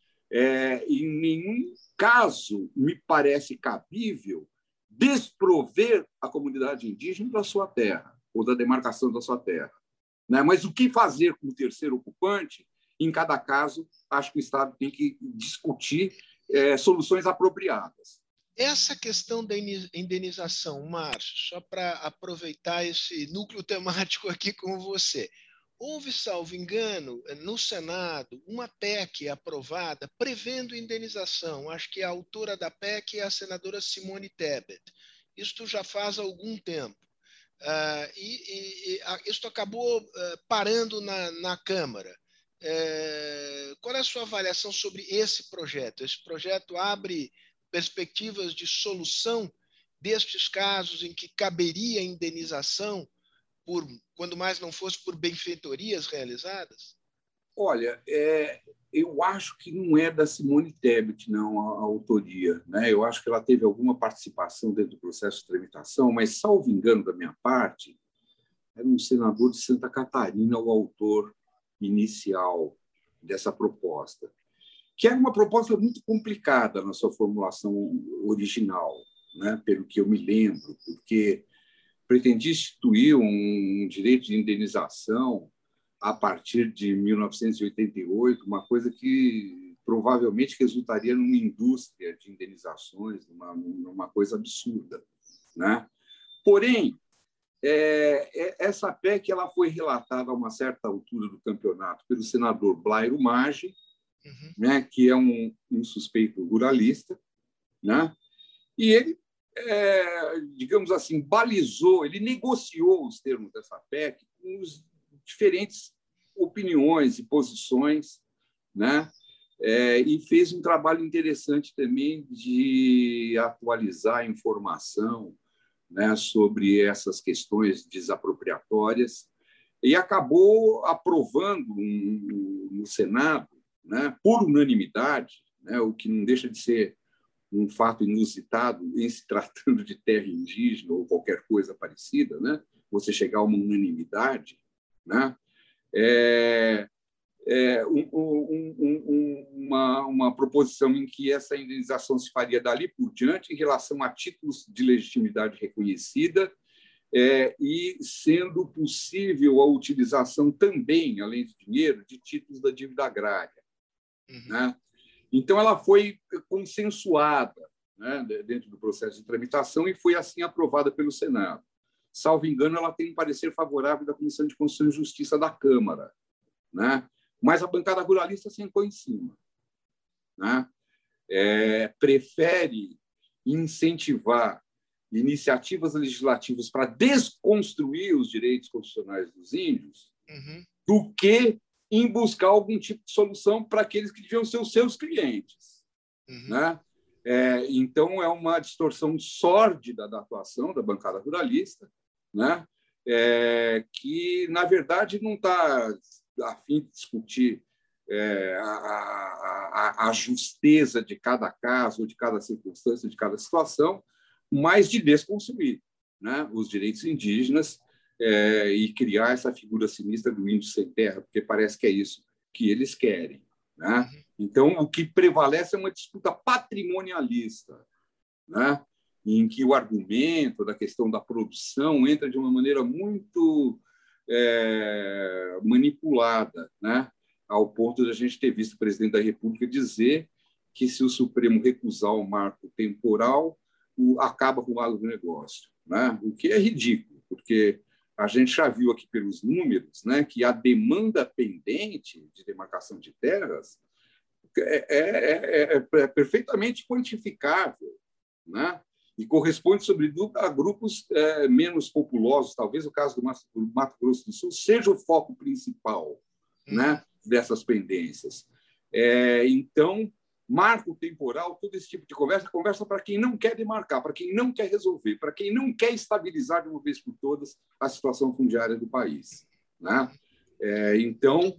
Em nenhum caso me parece cabível desprover a comunidade indígena da sua terra ou da demarcação da sua terra, né? Mas o que fazer com o terceiro ocupante, em cada caso, acho que o Estado tem que discutir soluções apropriadas. Essa questão da indenização, Márcio, só para aproveitar esse núcleo temático aqui com você, houve, salvo engano, no Senado, uma PEC aprovada prevendo indenização. Acho que a autora da PEC é a senadora Simone Tebet. Isto já faz algum tempo. Isto acabou parando na Câmara. Qual é a sua avaliação sobre esse projeto? Esse projeto abre perspectivas de solução destes casos em que caberia indenização, por, quando mais não fosse por benfeitorias realizadas? Olha, eu acho que não é da Simone Tebet, não, a autoria, né? Eu acho que ela teve alguma participação dentro do processo de tramitação, mas, salvo engano da minha parte, era um senador de Santa Catarina o autor inicial dessa proposta, que era uma proposta muito complicada na sua formulação original, né? Pelo que eu me lembro, porque pretendia instituir um direito de indenização a partir de 1988, uma coisa que provavelmente resultaria numa indústria de indenizações, numa coisa absurda, né? Porém, essa PEC ela foi relatada a uma certa altura do campeonato pelo senador Blairo Maggi, uhum, né, que é um suspeito ruralista, né? E ele, digamos assim, balizou, ele negociou os termos dessa PEC com as diferentes opiniões e posições, né, e fez um trabalho interessante também de atualizar a informação, né, sobre essas questões desapropriatórias, e acabou aprovando no Senado, né, por unanimidade, né, o que não deixa de ser um fato inusitado em se tratando de terra indígena ou qualquer coisa parecida, né, você chegar a uma unanimidade, né, uma proposição em que essa indenização se faria dali por diante em relação a títulos de legitimidade reconhecida, e sendo possível a utilização também, além de dinheiro, de títulos da dívida agrária. Uhum. Né? Então, ela foi consensuada, né, dentro do processo de tramitação e foi assim aprovada pelo Senado. Salvo engano, ela tem um parecer favorável da Comissão de Constituição e Justiça da Câmara, né? Mas a bancada ruralista sentou em cima, né? Prefere incentivar iniciativas legislativas para desconstruir os direitos constitucionais dos índios, uhum, do que em buscar algum tipo de solução para aqueles que deviam ser os seus clientes. Uhum. Né? Então, é uma distorção sórdida da atuação da bancada ruralista, né? Que, na verdade, não está a fim de discutir a justeza de cada caso, de cada circunstância, de cada situação, mas de desconstruir, né, os direitos indígenas, e criar essa figura sinistra do índio sem terra, porque parece que é isso que eles querem, né? Então, o que prevalece é uma disputa patrimonialista, né, em que o argumento da questão da produção entra de uma maneira muito manipulada, né, ao ponto de a gente ter visto o presidente da República dizer que, se o Supremo recusar o marco temporal, acaba com o agronegócio, né? O que é ridículo, porque a gente já viu aqui pelos números, né, que a demanda pendente de demarcação de terras é perfeitamente quantificável, né, e corresponde, sobretudo, a grupos menos populosos. Talvez o caso do Mato Grosso do Sul seja o foco principal, né, dessas pendências. Então, marco temporal, todo esse tipo de conversa para quem não quer demarcar, para quem não quer resolver, para quem não quer estabilizar de uma vez por todas a situação fundiária do país, né? Então,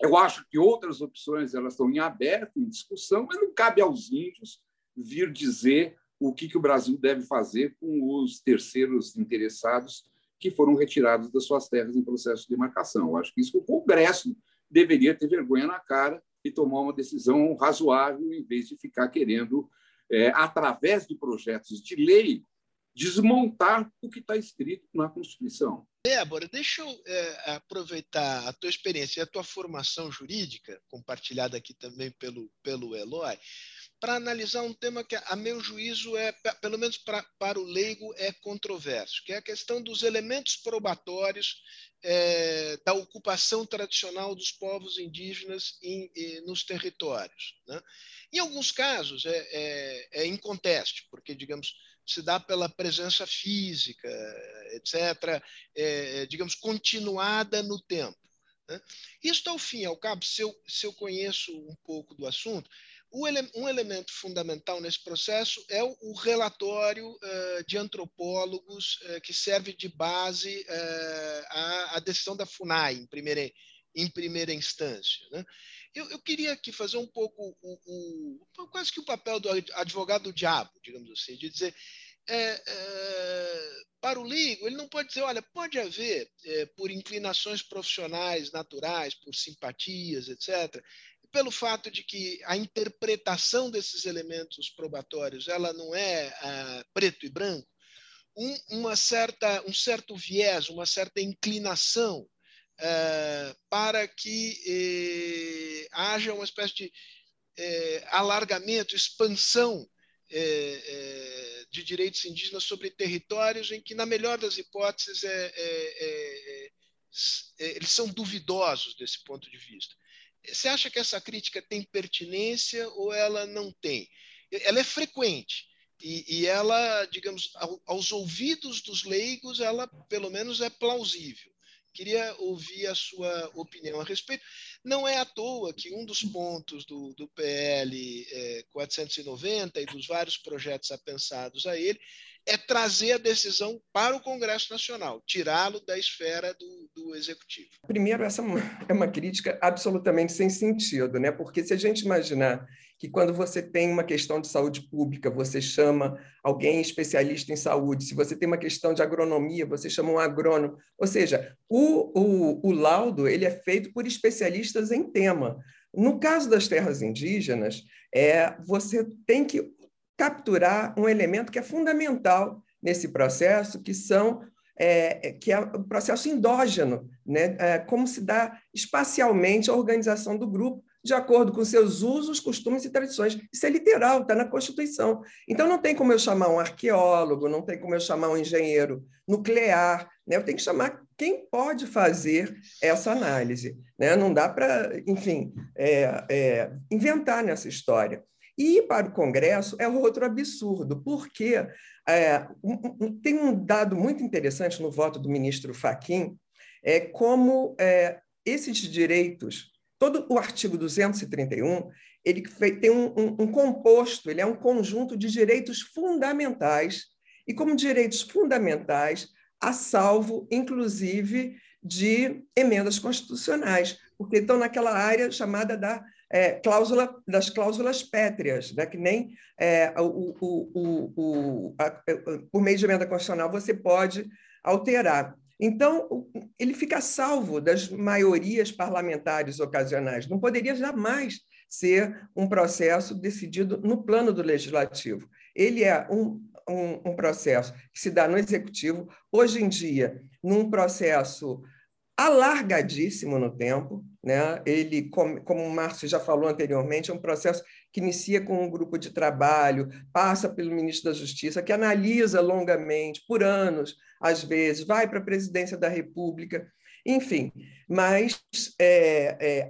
eu acho que outras opções elas estão em aberto, em discussão, mas não cabe aos índios vir dizer o que o Brasil deve fazer com os terceiros interessados que foram retirados das suas terras em processo de demarcação. Eu acho que isso o Congresso deveria ter vergonha na cara e tomar uma decisão razoável, em vez de ficar querendo, através de projetos de lei, desmontar o que está escrito na Constituição. Débora, deixa eu aproveitar a tua experiência e a tua formação jurídica, compartilhada aqui também pelo Eloy, para analisar um tema que, a meu juízo, pelo menos para o leigo, é controverso, que é a questão dos elementos probatórios da ocupação tradicional dos povos indígenas nos territórios, né? Em alguns casos, é inconteste, porque, digamos, se dá pela presença física, etc., digamos, continuada no tempo, né? Isto, ao fim e ao cabo, se eu conheço um pouco do assunto, um elemento fundamental nesse processo é o relatório de antropólogos que serve de base à decisão da FUNAI, em primeira instância, né? Eu queria aqui fazer um pouco quase que o papel do advogado do diabo, digamos assim, de dizer, para o leigo, ele não pode dizer, olha, pode haver, por inclinações profissionais, naturais, por simpatias, etc., pelo fato de que a interpretação desses elementos probatórios ela não é preto e branco, um certo viés, uma certa inclinação para que haja uma espécie de alargamento, expansão de direitos indígenas sobre territórios em que, na melhor das hipóteses, eles são duvidosos desse ponto de vista. Você acha que essa crítica tem pertinência ou ela não tem? Ela é frequente e ela, digamos, aos ouvidos dos leigos, ela pelo menos é plausível. Queria ouvir a sua opinião a respeito. Não é à toa que um dos pontos do PL 490 e dos vários projetos apensados a ele é trazer a decisão para o Congresso Nacional, tirá-lo da esfera do Executivo. Primeiro, essa é uma crítica absolutamente sem sentido, né? Porque se a gente imaginar que quando você tem uma questão de saúde pública, você chama alguém especialista em saúde, se você tem uma questão de agronomia, você chama um agrônomo, ou seja, o laudo ele é feito por especialistas em tema. No caso das terras indígenas, você tem que capturar um elemento que é fundamental nesse processo, que é o processo endógeno, né? Como se dá espacialmente a organização do grupo de acordo com seus usos, costumes e tradições. Isso é literal, está na Constituição. Então, não tem como eu chamar um arqueólogo, não tem como eu chamar um engenheiro nuclear, né? Eu tenho que chamar quem pode fazer essa análise, né? Não dá para, enfim, inventar nessa história. E para o Congresso é outro absurdo, porque tem um dado muito interessante no voto do ministro Fachin, como esses direitos, todo o artigo 231, ele tem um composto, ele é um conjunto de direitos fundamentais, e como direitos fundamentais, a salvo, inclusive, de emendas constitucionais, porque estão naquela área chamada das cláusulas pétreas, né? Que nem por meio de emenda constitucional você pode alterar. Então, ele fica salvo das maiorias parlamentares ocasionais. Não poderia jamais ser um processo decidido no plano do legislativo. Ele é um processo que se dá no executivo, hoje em dia, num processo alargadíssimo no tempo, né? Ele, como o Márcio já falou anteriormente, é um processo que inicia com um grupo de trabalho, passa pelo ministro da Justiça, que analisa longamente, por anos, às vezes, vai para a presidência da República, enfim. Mas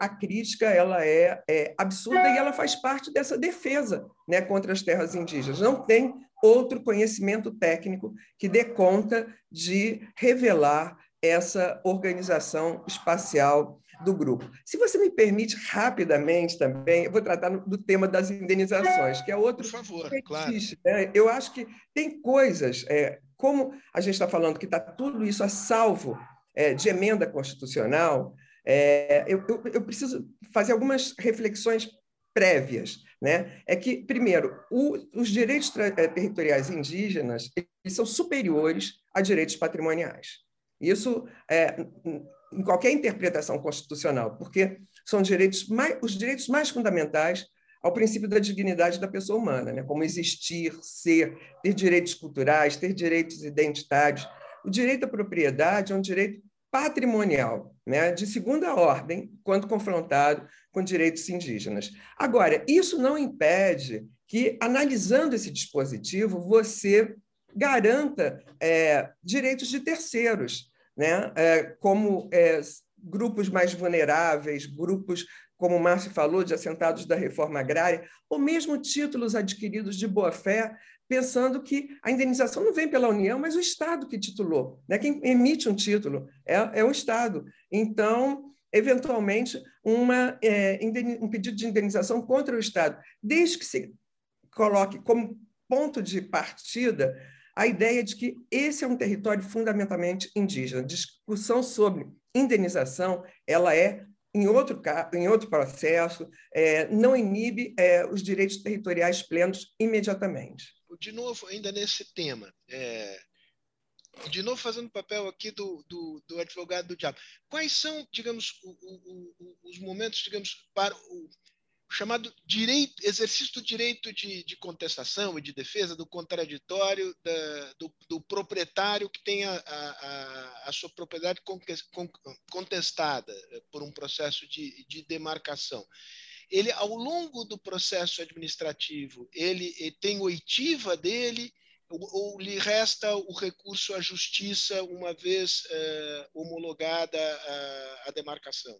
a crítica ela é absurda e ela faz parte dessa defesa, né, contra as terras indígenas. Não tem outro conhecimento técnico que dê conta de revelar essa organização espacial do grupo. Se você me permite, rapidamente também, eu vou tratar do tema das indenizações, que é outro... Por favor, claro. Né? Eu acho que tem coisas, como a gente está falando que está tudo isso a salvo de emenda constitucional, eu preciso fazer algumas reflexões prévias, né? É que, primeiro, os direitos territoriais indígenas eles são superiores a direitos patrimoniais. Isso em qualquer interpretação constitucional, porque são os direitos mais fundamentais ao princípio da dignidade da pessoa humana, né? Como existir, ser, ter direitos culturais, ter direitos identitários. O direito à propriedade é um direito patrimonial, né? De segunda ordem, quando confrontado com direitos indígenas. Agora, isso não impede que, analisando esse dispositivo, você garanta direitos de terceiros, né? Como grupos mais vulneráveis, grupos, como o Márcio falou, de assentados da reforma agrária, ou mesmo títulos adquiridos de boa-fé, pensando que a indenização não vem pela União, mas o Estado que titulou, né? Quem emite um título é o Estado. Então, eventualmente, um pedido de indenização contra o Estado, desde que se coloque como ponto de partida a ideia de que esse é um território fundamentalmente indígena. A discussão sobre indenização, ela é, em outro processo, não inibe os direitos territoriais plenos imediatamente. De novo, ainda nesse tema, de novo fazendo o papel aqui do advogado do diabo, quais são, digamos, os momentos, digamos, para o chamado direito, exercício do direito de contestação e de defesa do contraditório do proprietário que tem a sua propriedade contestada por um processo de demarcação. Ele, ao longo do processo administrativo, ele tem oitiva dele ou lhe resta o recurso à justiça uma vez homologada a demarcação?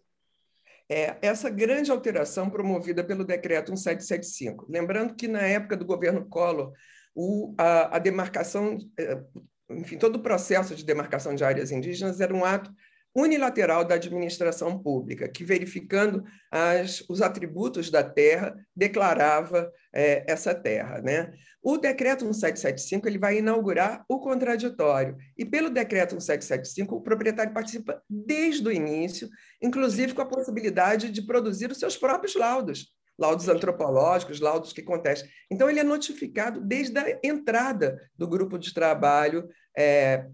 Essa grande alteração promovida pelo Decreto 1775. Lembrando que, na época do governo Collor, a demarcação, enfim, todo o processo de demarcação de áreas indígenas era um ato unilateral da administração pública, que, verificando os atributos da terra, declarava essa terra, né? O decreto 1775 ele vai inaugurar o contraditório, e pelo decreto 1775 o proprietário participa desde o início, inclusive com a possibilidade de produzir os seus próprios laudos, laudos antropológicos, laudos que contestam. Então, ele é notificado desde a entrada do grupo de trabalho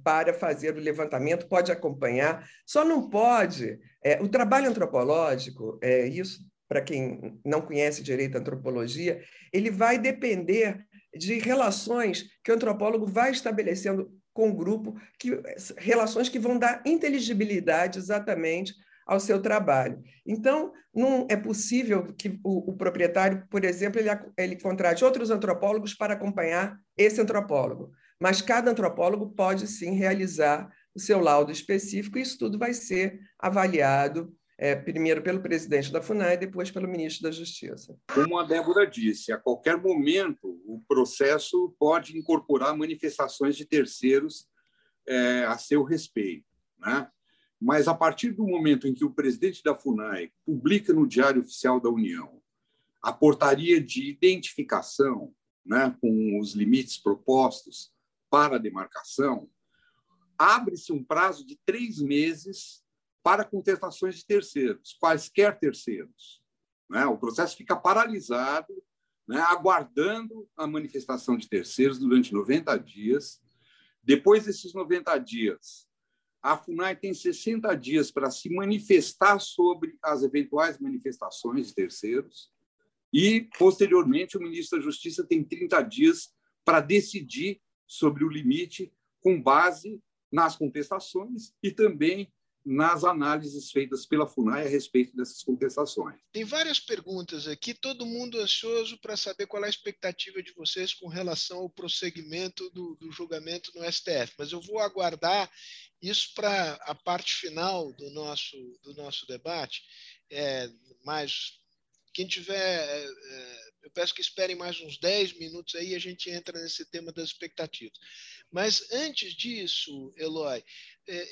para fazer o levantamento, pode acompanhar, só não pode... o trabalho antropológico, isso para quem não conhece direito à antropologia, ele vai depender de relações que o antropólogo vai estabelecendo com o grupo, relações que vão dar inteligibilidade exatamente ao seu trabalho. Então, não é possível que o proprietário, por exemplo, ele contrate outros antropólogos para acompanhar esse antropólogo, mas cada antropólogo pode, sim, realizar o seu laudo específico, e isso tudo vai ser avaliado primeiro pelo presidente da FUNAI e depois pelo ministro da Justiça. Como a Débora disse, a qualquer momento o processo pode incorporar manifestações de terceiros a seu respeito, né? Mas, a partir do momento em que o presidente da FUNAI publica no Diário Oficial da União a portaria de identificação, né, com os limites propostos para a demarcação, abre-se um prazo de 3 meses para contestações de terceiros, quaisquer terceiros, né? O processo fica paralisado, né, aguardando a manifestação de terceiros durante 90 dias. Depois desses 90 dias, a FUNAI tem 60 dias para se manifestar sobre as eventuais manifestações de terceiros e, posteriormente, o ministro da Justiça tem 30 dias para decidir sobre o limite com base nas contestações e também nas análises feitas pela FUNAI a respeito dessas contestações. Tem várias perguntas aqui, todo mundo ansioso para saber qual é a expectativa de vocês com relação ao prosseguimento do julgamento no STF, mas eu vou aguardar isso para a parte final do nosso debate. Mas quem tiver, eu peço que esperem mais uns 10 minutos aí, a gente entra nesse tema das expectativas. Mas, antes disso, Eloy,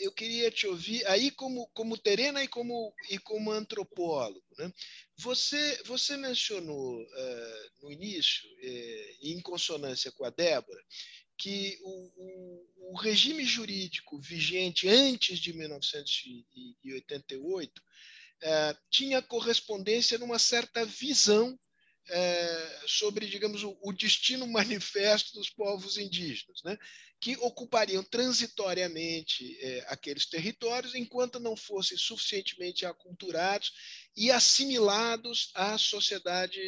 eu queria te ouvir, aí como Terena e como antropólogo, né? Você mencionou no início, em consonância com a Débora, que o regime jurídico vigente antes de 1988 tinha correspondência numa certa visão sobre, digamos, o destino manifesto dos povos indígenas, né? Que ocupariam transitoriamente aqueles territórios enquanto não fossem suficientemente aculturados e assimilados à sociedade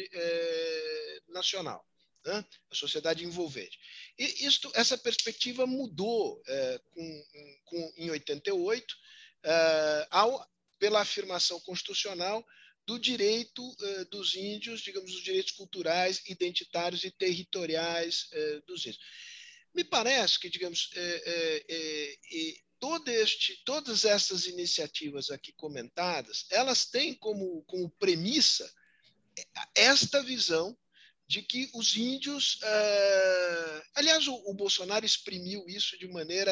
nacional, né? A sociedade envolvente. E essa perspectiva mudou em 88 pela afirmação constitucional do direito dos índios, digamos, os direitos culturais, identitários e territoriais dos índios. Me parece que, digamos, todas essas iniciativas aqui comentadas, elas têm como premissa esta visão de que os índios... aliás, o Bolsonaro exprimiu isso de maneira,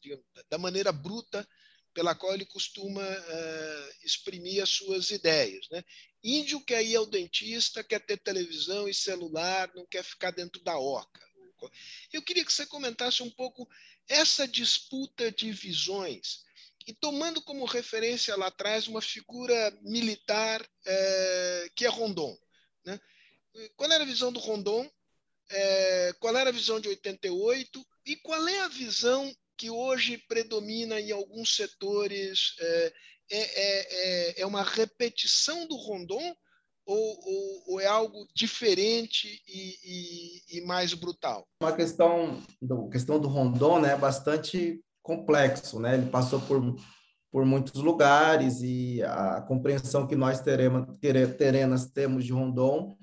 digamos, da maneira bruta, pela qual ele costuma exprimir as suas ideias, né? Índio quer ir ao dentista, quer ter televisão e celular, não quer ficar dentro da oca. Eu queria que você comentasse um pouco essa disputa de visões, e tomando como referência lá atrás uma figura militar que é Rondon, né? Qual era a visão do Rondon? Qual era a visão de 88? E qual é a visão que hoje predomina em alguns setores? É uma repetição do Rondon ou é algo diferente e mais brutal? Uma questão do Rondon, né, é bastante complexo, né? Ele passou por muitos lugares, e a compreensão que nós terenas temos de Rondon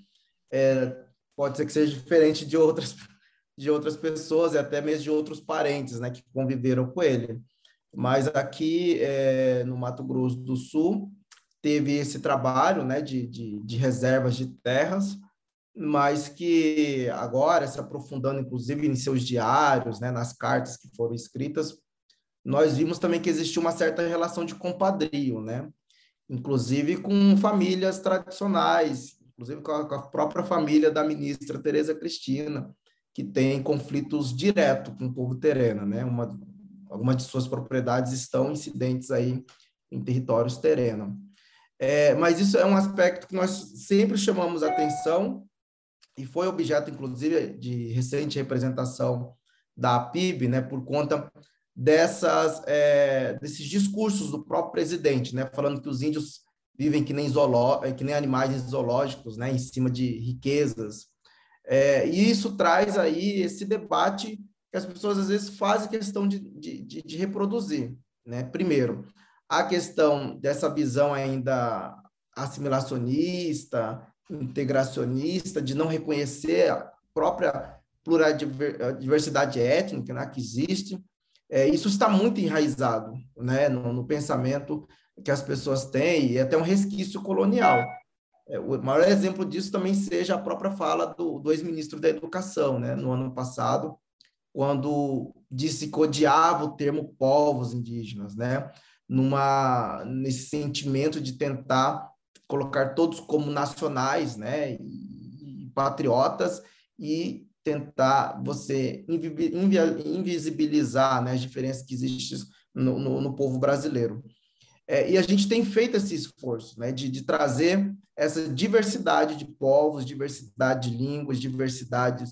pode ser que seja diferente de outras pessoas e até mesmo de outros parentes, né, que conviveram com ele. Mas aqui no Mato Grosso do Sul teve esse trabalho, né, de reservas de terras, mas que agora, se aprofundando inclusive em seus diários, né, nas cartas que foram escritas, nós vimos também que existia uma certa relação de compadrio, né? Inclusive com famílias tradicionais, inclusive com a própria família da ministra Tereza Cristina, que tem conflitos diretos com o povo terena, né? Algumas de suas propriedades estão incidentes aí em territórios terena. Mas isso é um aspecto que nós sempre chamamos atenção e foi objeto, inclusive, de recente representação da APIB, né? Por conta desses discursos do próprio presidente, né? Falando que os índios vivem que nem animais zoológicos, né? Em cima de riquezas. E isso traz aí esse debate que as pessoas às vezes fazem questão de reproduzir, né? Primeiro, a questão dessa visão ainda assimilacionista, integracionista, de não reconhecer a própria pluralidade étnica, né, que existe. Isso está muito enraizado, né, no pensamento que as pessoas têm, e até um resquício colonial. O maior exemplo disso também seja a própria fala do ex-ministro da Educação, né, no ano passado, quando disse que odiava o termo povos indígenas, né, nesse sentimento de tentar colocar todos como nacionais, né, e patriotas, e tentar você invisibilizar, né, as diferenças que existem no povo brasileiro. E a gente tem feito esse esforço, né, de trazer essa diversidade de povos, diversidade de línguas, diversidade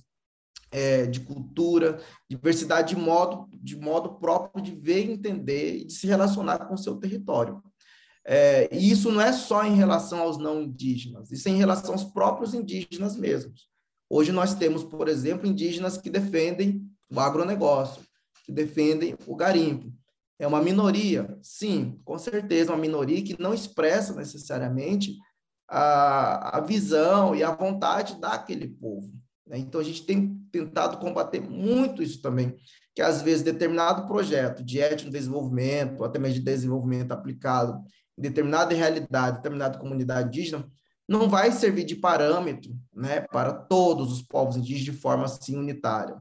de cultura, diversidade de modo próprio de ver, entender e de se relacionar com o seu território. E isso não é só em relação aos não indígenas, isso é em relação aos próprios indígenas mesmos. Hoje nós temos, por exemplo, indígenas que defendem o agronegócio, que defendem o garimpo. É uma minoria, sim, com certeza, uma minoria que não expressa necessariamente a visão e a vontade daquele povo, né? Então, a gente tem tentado combater muito isso também, que às vezes determinado projeto de etnodesenvolvimento, ou até mesmo de desenvolvimento aplicado em determinada realidade, determinada comunidade indígena, não vai servir de parâmetro, né, para todos os povos indígenas de forma assim unitária.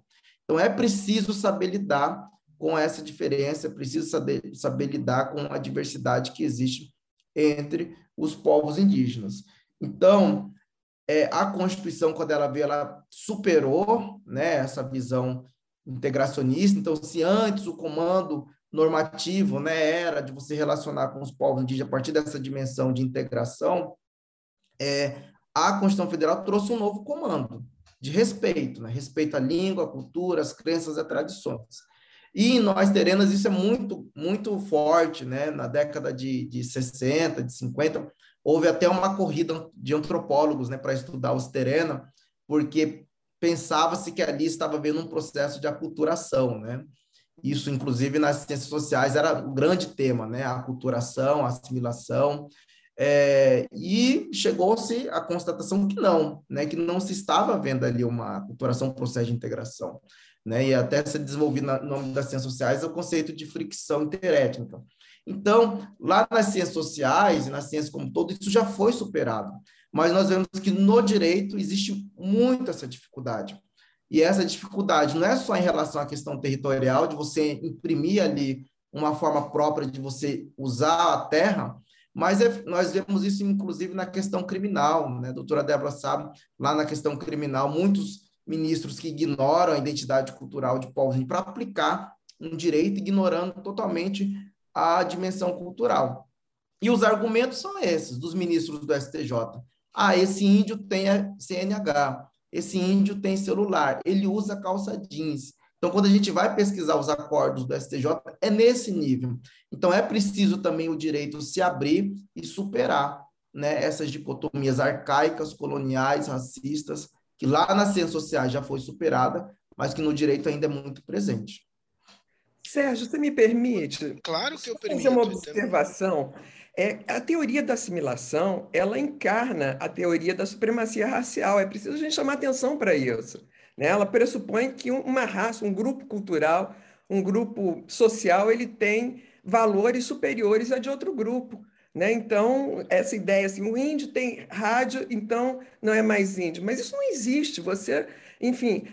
Então, é preciso saber lidar com essa diferença, é preciso saber lidar com a diversidade que existe entre os povos indígenas. Então, a Constituição, quando ela veio, ela superou, né, essa visão integracionista. Então, se antes o comando normativo, né, era de você relacionar com os povos indígenas a partir dessa dimensão de integração, a Constituição Federal trouxe um novo comando de respeito, né, respeito à língua, à cultura, às crenças e às tradições. E em nós, terenas, isso é muito, muito forte, né? Na década de 60, de 50, houve até uma corrida de antropólogos, né, para estudar os terena, porque pensava-se que ali estava havendo um processo de aculturação, né? Isso, inclusive, nas ciências sociais era um grande tema, né? A aculturação, a assimilação. E chegou-se à constatação que não, né? Que não se estava havendo ali uma aculturação, um processo de integração, né? E até ser desenvolvido no nome das ciências sociais é o conceito de fricção interétnica. Então, lá nas ciências sociais e nas ciências como um todo, isso já foi superado, mas nós vemos que no direito existe muito essa dificuldade. E essa dificuldade não é só em relação à questão territorial, de você imprimir ali uma forma própria de você usar a terra, mas nós vemos isso, inclusive, na questão criminal, né? A doutora Débora sabe, lá na questão criminal, muitos ministros que ignoram a identidade cultural de povos para aplicar um direito, ignorando totalmente a dimensão cultural. E os argumentos são esses, dos ministros do STJ. Esse índio tem CNH, esse índio tem celular, ele usa calça jeans. Então, quando a gente vai pesquisar os acordos do STJ, é nesse nível. Então, é preciso também o direito se abrir e superar, né, essas dicotomias arcaicas, coloniais, racistas, que lá nas ciências sociais já foi superada, mas que no direito ainda é muito presente. Sérgio, você me permite? Claro que eu permito. Fazer uma observação. A teoria da assimilação, ela encarna a teoria da supremacia racial. É preciso a gente chamar atenção para isso, né? Ela pressupõe que uma raça, um grupo cultural, um grupo social, ele tem valores superiores a de outro grupo, né? Então, essa ideia assim, o índio tem rádio, então não é mais índio. Mas isso não existe. Você Enfim,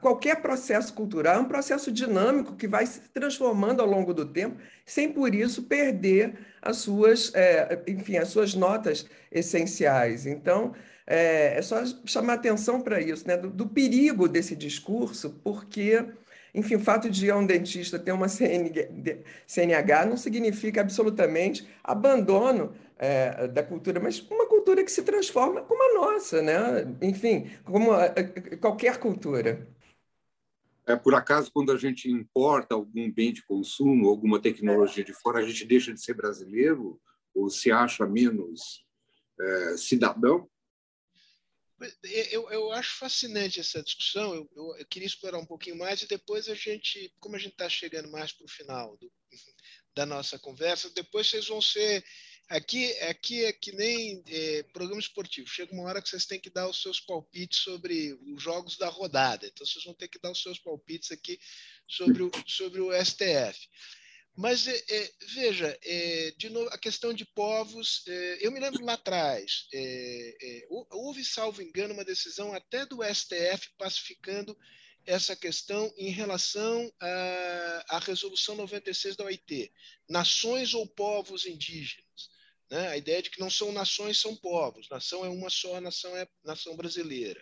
qualquer processo cultural é um processo dinâmico que vai se transformando ao longo do tempo, sem por isso perder as suas, enfim, as suas notas essenciais. Então, é só chamar atenção para isso, né? Do perigo desse discurso, porque, enfim, o fato de ir a um dentista ter uma CNH não significa absolutamente abandono da cultura, mas uma cultura que se transforma como a nossa, né? Enfim, como qualquer cultura. Por acaso, quando a gente importa algum bem de consumo, alguma tecnologia de fora, a gente deixa de ser brasileiro ou se acha menos cidadão? Eu acho fascinante essa discussão, eu queria explorar um pouquinho mais e depois a gente, como a gente está chegando mais para o final da nossa conversa, depois vocês vão ser, aqui é que nem programa esportivo, chega uma hora que vocês têm que dar os seus palpites sobre os jogos da rodada, então vocês vão ter que dar os seus palpites aqui sobre o STF. Mas, veja, de novo, a questão de povos, eu me lembro lá atrás, houve, salvo engano, uma decisão até do STF pacificando essa questão em relação à Resolução 96 da OIT, nações ou povos indígenas, né? A ideia de que não são nações, são povos, nação é uma só, nação é nação brasileira.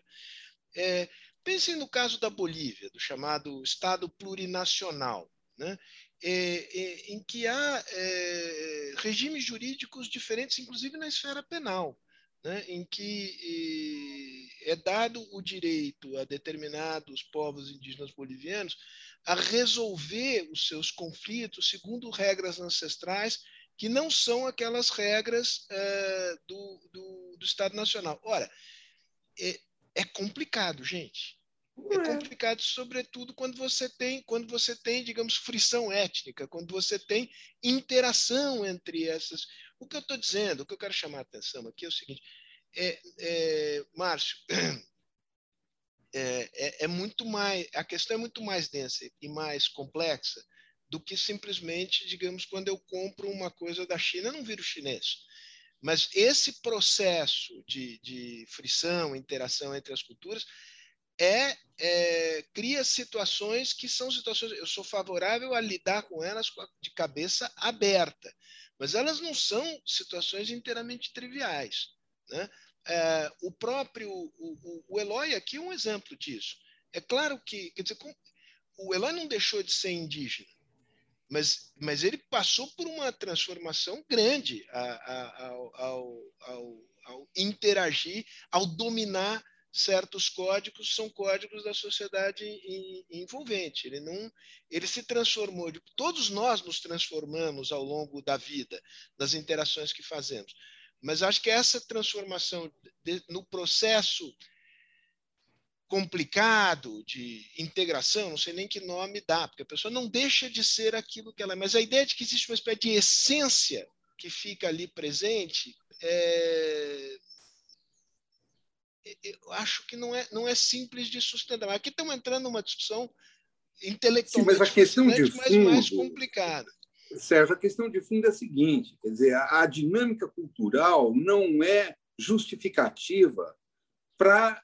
Pensem no caso da Bolívia, do chamado Estado plurinacional, né? Em que há regimes jurídicos diferentes, inclusive na esfera penal, né? Em que é dado o direito a determinados povos indígenas bolivianos a resolver os seus conflitos segundo regras ancestrais que não são aquelas regras do Estado Nacional. Ora, é complicado, gente. É complicado, sobretudo, quando você tem, digamos, frição étnica, quando você tem interação entre essas... O que eu estou dizendo, o que eu quero chamar a atenção aqui é o seguinte, Márcio, muito mais, a questão é muito mais densa e mais complexa do que simplesmente, digamos, quando eu compro uma coisa da China, eu não viro chinês. Mas esse processo de frição, interação entre as culturas... cria situações que são situações... Eu sou favorável a lidar com elas de cabeça aberta, mas elas não são situações inteiramente triviais, né? O próprio... O Eloy aqui é um exemplo disso. É claro que... Quer dizer, o Eloy não deixou de ser indígena, mas ele passou por uma transformação grande ao interagir, ao dominar certos códigos, são códigos da sociedade envolvente. Ele se transformou, todos nós nos transformamos ao longo da vida, das interações que fazemos. Mas acho que essa transformação no processo complicado de integração, não sei nem que nome dá, porque a pessoa não deixa de ser aquilo que ela é, mas a ideia de que existe uma espécie de essência que fica ali presente eu acho que não é simples de sustentar. Aqui estamos entrando numa discussão intelectual, mas a questão de fundo, mais complicada. Sérgio, a questão de fundo é a seguinte, quer dizer, a dinâmica cultural não é justificativa para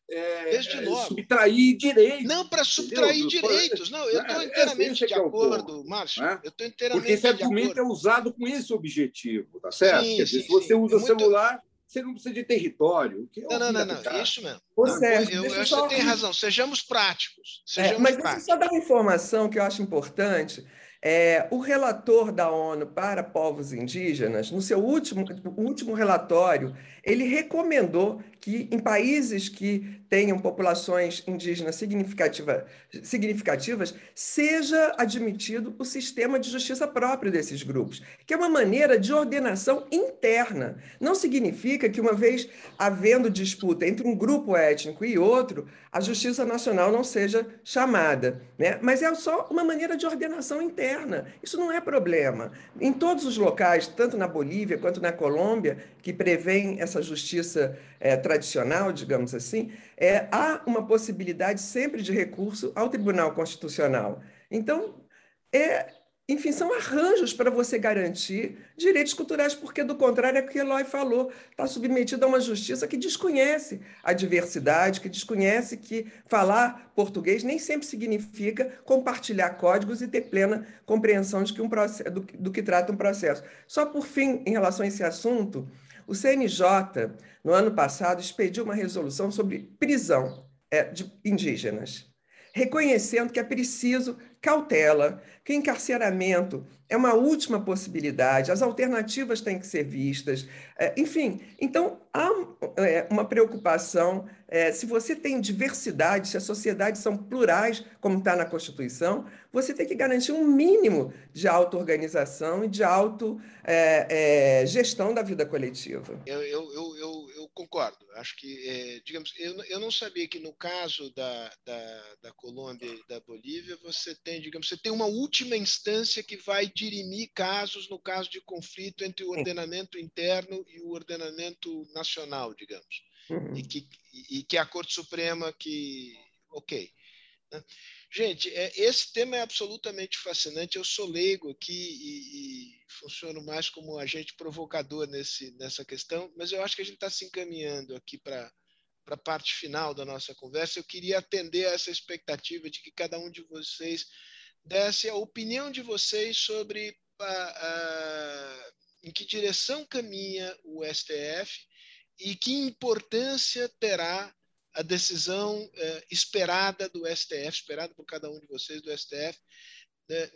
subtrair direitos. Não, para subtrair direitos. Não, eu estou inteiramente de acordo, Márcio. Eu estou inteiramente de acordo. Porque esse argumento é usado com esse objetivo, tá certo? Sim, quer dizer, se você usa o celular... Você não precisa de território. Que é não. Isso mesmo. Você tem razão. Sejamos práticos. Mas só dar uma informação que eu acho importante. O relator da ONU para povos indígenas, no seu último relatório, ele recomendou que em países que tenham populações indígenas significativas seja admitido o sistema de justiça próprio desses grupos, que é uma maneira de ordenação interna. Não significa que, uma vez havendo disputa entre um grupo étnico e outro, a justiça nacional não seja chamada, né? Mas é só uma maneira de ordenação interna. Isso não é problema. Em todos os locais, tanto na Bolívia quanto na Colômbia, que prevêem essa justiça tradicional, digamos assim, há uma possibilidade sempre de recurso ao Tribunal Constitucional. Então, Enfim, são arranjos para você garantir direitos culturais, porque, do contrário, é o que Eloy falou, está submetido a uma justiça que desconhece a diversidade, que desconhece que falar português nem sempre significa compartilhar códigos e ter plena compreensão de que do que trata um processo. Só por fim, em relação a esse assunto, o CNJ, no ano passado, expediu uma resolução sobre prisão de indígenas, reconhecendo que é preciso cautela, que o encarceramento é uma última possibilidade, as alternativas têm que ser vistas, enfim. Então, há uma preocupação, se você tem diversidade, se as sociedades são plurais, como está na Constituição, você tem que garantir um mínimo de auto-organização e de auto-gestão da vida coletiva. Eu concordo. Acho que, digamos, eu não sabia que no caso da Colômbia e da Bolívia, você tem uma última instância que vai dirimir casos no caso de conflito entre o ordenamento interno e o ordenamento nacional, digamos, e que é a Corte Suprema que... Ok. Gente, esse tema é absolutamente fascinante. Eu sou leigo aqui e funciono mais como agente provocador nessa questão, mas eu acho que a gente está se encaminhando aqui para a parte final da nossa conversa. Eu queria atender a essa expectativa de que cada um de vocês desse a opinião de vocês sobre em que direção caminha o STF e que importância terá a decisão esperada do STF, esperada por cada um de vocês do STF,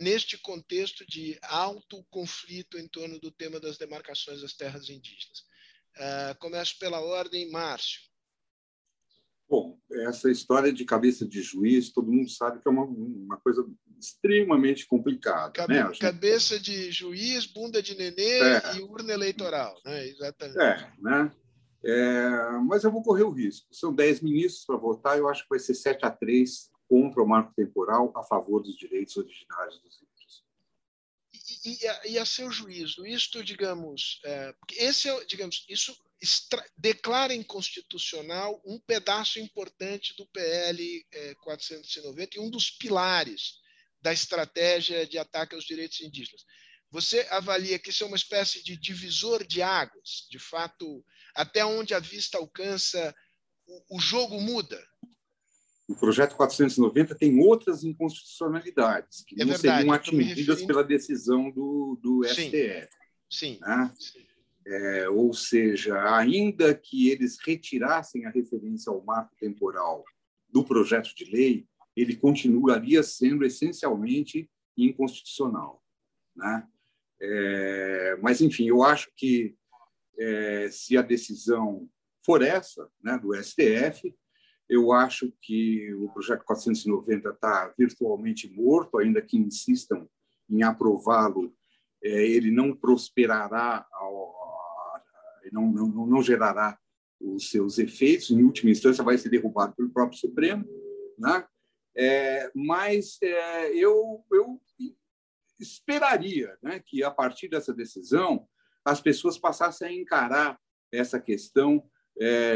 neste contexto de alto conflito em torno do tema das demarcações das terras indígenas. Começo pela ordem, Márcio. Bom, essa história de cabeça de juiz, todo mundo sabe que é uma coisa extremamente complicada. Né? Cabeça de juiz, bunda de nenê e urna eleitoral. Né? Exatamente. Mas eu vou correr o risco. São 10 ministros para votar, eu acho que vai ser 7-3 contra o marco temporal a favor dos direitos originários dos índios. E a seu juízo, isto, digamos... isso... declara inconstitucional um pedaço importante do PL 490 e um dos pilares da estratégia de ataque aos direitos indígenas. Você avalia que isso é uma espécie de divisor de águas? De fato, até onde a vista alcança, o jogo muda? O projeto 490 tem outras inconstitucionalidades que não seriam atingidas pela decisão do STF. Sim, né? Sim. Ou seja, ainda que eles retirassem a referência ao marco temporal do projeto de lei, ele continuaria sendo essencialmente inconstitucional, né? Mas, enfim, eu acho que se a decisão for essa, né, do STF, eu acho que o projeto 490 está virtualmente morto, ainda que insistam em aprová-lo, ele não prosperará não gerará os seus efeitos, em última instância vai ser derrubado pelo próprio Supremo, né? Eu esperaria, né, que, a partir dessa decisão, as pessoas passassem a encarar essa questão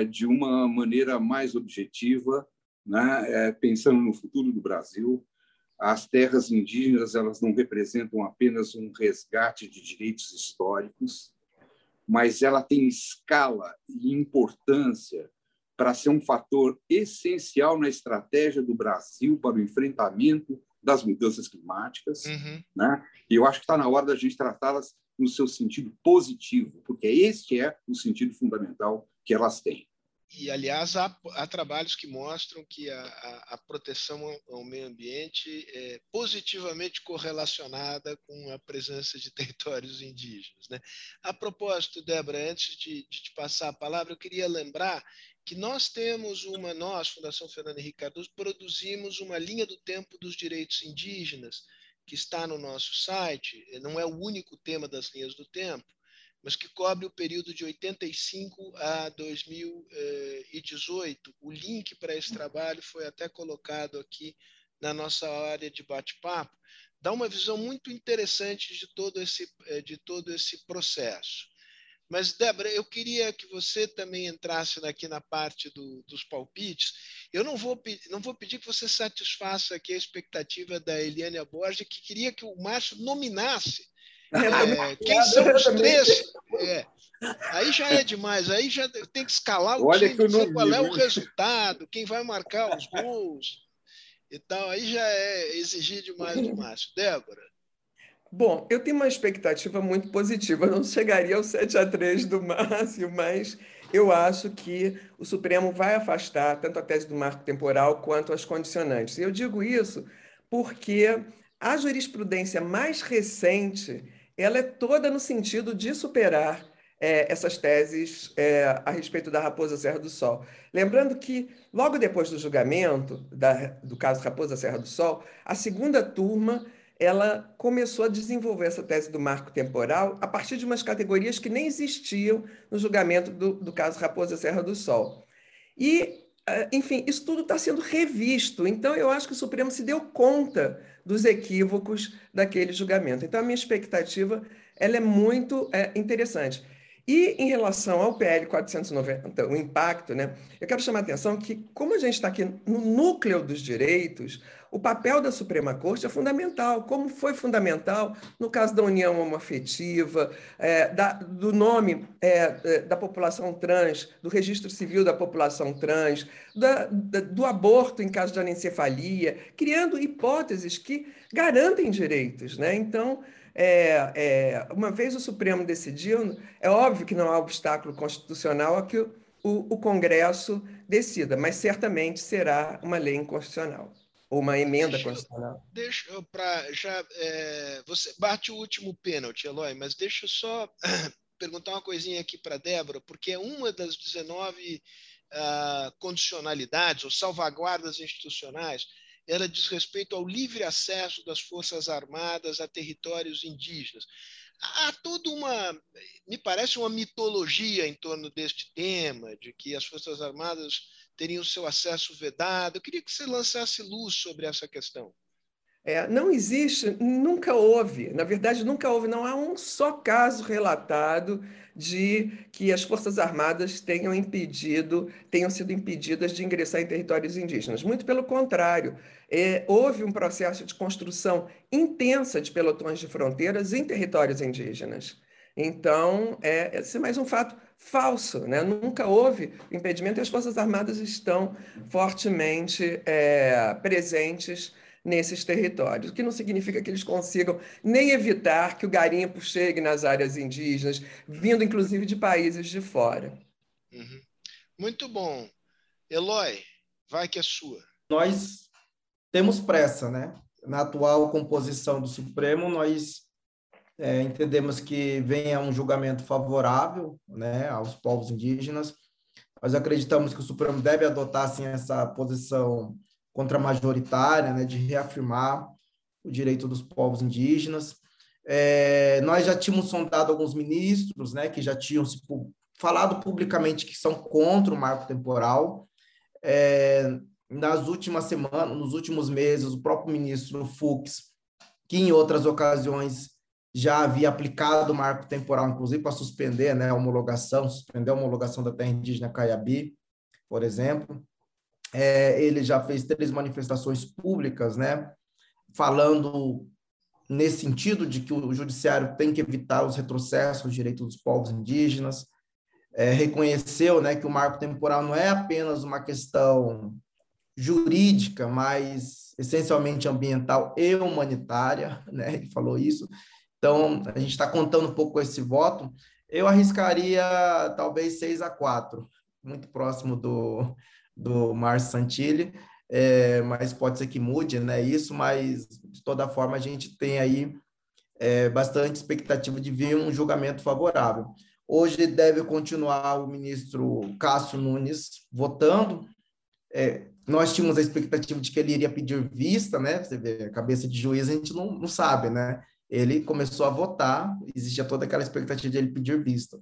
de uma maneira mais objetiva, né? Pensando no futuro do Brasil. As terras indígenas, elas não representam apenas um resgate de direitos históricos, mas ela tem escala e importância para ser um fator essencial na estratégia do Brasil para o enfrentamento das mudanças climáticas. Né? E eu acho que está na hora da gente tratá-las no seu sentido positivo, porque este é o sentido fundamental que elas têm. E, aliás, há trabalhos que mostram que a proteção ao meio ambiente é positivamente correlacionada com a presença de territórios indígenas, né? A propósito, Débora, antes de te passar a palavra, eu queria lembrar que nós, Fundação Fernando Henrique Cardoso, produzimos uma linha do tempo dos direitos indígenas, que está no nosso site. Não é o único tema das linhas do tempo, mas que cobre o período de 85 a 2018. O link para esse trabalho foi até colocado aqui na nossa área de bate-papo. Dá uma visão muito interessante de todo esse processo. Mas, Débora, eu queria que você também entrasse aqui na parte dos palpites. Eu não vou pedir que você satisfaça aqui a expectativa da Eliana Borja, que queria que o Márcio nominasse quem são os três. Aí já é demais, aí já tem que escalar o time, dizer qual é o resultado, quem vai marcar os gols e tal. Aí já é exigir demais do Márcio. Débora? Bom, eu tenho uma expectativa muito positiva. Eu não chegaria ao 7-3 do Márcio, mas eu acho que o Supremo vai afastar tanto a tese do marco temporal quanto as condicionantes. E eu digo isso porque a jurisprudência mais recente ela é toda no sentido de superar essas teses a respeito da Raposa Serra do Sol. Lembrando que, logo depois do julgamento do caso Raposa Serra do Sol, a segunda turma ela começou a desenvolver essa tese do marco temporal a partir de umas categorias que nem existiam no julgamento do caso Raposa Serra do Sol. E, enfim, isso tudo está sendo revisto. Então, eu acho que o Supremo se deu conta dos equívocos daquele julgamento. Então, a minha expectativa ela é muito interessante. E, em relação ao PL 490, o impacto, né, eu quero chamar a atenção que, como a gente está aqui no núcleo dos direitos, o papel da Suprema Corte é fundamental, como foi fundamental no caso da união homoafetiva, do nome da população trans, do registro civil da população trans, do aborto em caso de anencefalia, criando hipóteses que garantem direitos, né? Então, uma vez o Supremo decidiu, é óbvio que não há obstáculo constitucional a que o Congresso decida, mas certamente será uma lei inconstitucional, ou uma emenda constitucional. Você bate o último pênalti, Eloy, mas deixa eu só perguntar uma coisinha aqui para a Débora, porque é uma das 19 condicionalidades ou salvaguardas institucionais. Ela diz respeito ao livre acesso das Forças Armadas a territórios indígenas. Há toda uma, me parece, uma mitologia em torno deste tema, de que as Forças Armadas teriam seu acesso vedado. Eu queria que você lançasse luz sobre essa questão. Não existe, nunca houve, na verdade, nunca houve, não há um só caso relatado de que as Forças Armadas tenham sido impedidas de ingressar em territórios indígenas. Muito pelo contrário, houve um processo de construção intensa de pelotões de fronteiras em territórios indígenas. Então, esse é mais um fato falso, né? Nunca houve impedimento e as Forças Armadas estão fortemente presentes nesses territórios, o que não significa que eles consigam nem evitar que o garimpo chegue nas áreas indígenas, vindo inclusive de países de fora. Uhum. Muito bom. Eloy, vai que é sua. Nós temos pressa, né? Na atual composição do Supremo, nós entendemos que venha um julgamento favorável, né, aos povos indígenas. Nós acreditamos que o Supremo deve adotar, assim, essa posição contramajoritária, né, de reafirmar o direito dos povos indígenas. Nós já tínhamos sondado alguns ministros, né, que já tinham falado publicamente que são contra o marco temporal. Nas últimas semanas, nos últimos meses, o próprio ministro Fux, que em outras ocasiões já havia aplicado o marco temporal, inclusive para suspender, né, suspender a homologação da terra indígena Caiabi, por exemplo. Ele já fez 3 manifestações públicas, né, falando nesse sentido de que o judiciário tem que evitar os retrocessos aos direitos dos povos indígenas, reconheceu, né, que o marco temporal não é apenas uma questão jurídica, mas essencialmente ambiental e humanitária, né, ele falou isso. Então, a gente está contando um pouco com esse voto. Eu arriscaria talvez 6-4, muito próximo do Márcio Santilli, mas pode ser que mude, né, isso, mas de toda forma a gente tem aí bastante expectativa de vir um julgamento favorável. Hoje deve continuar o ministro Cássio Nunes votando, nós tínhamos a expectativa de que ele iria pedir vista, né, você vê, a cabeça de juiz a gente não sabe, né, ele começou a votar, existia toda aquela expectativa de ele pedir vista,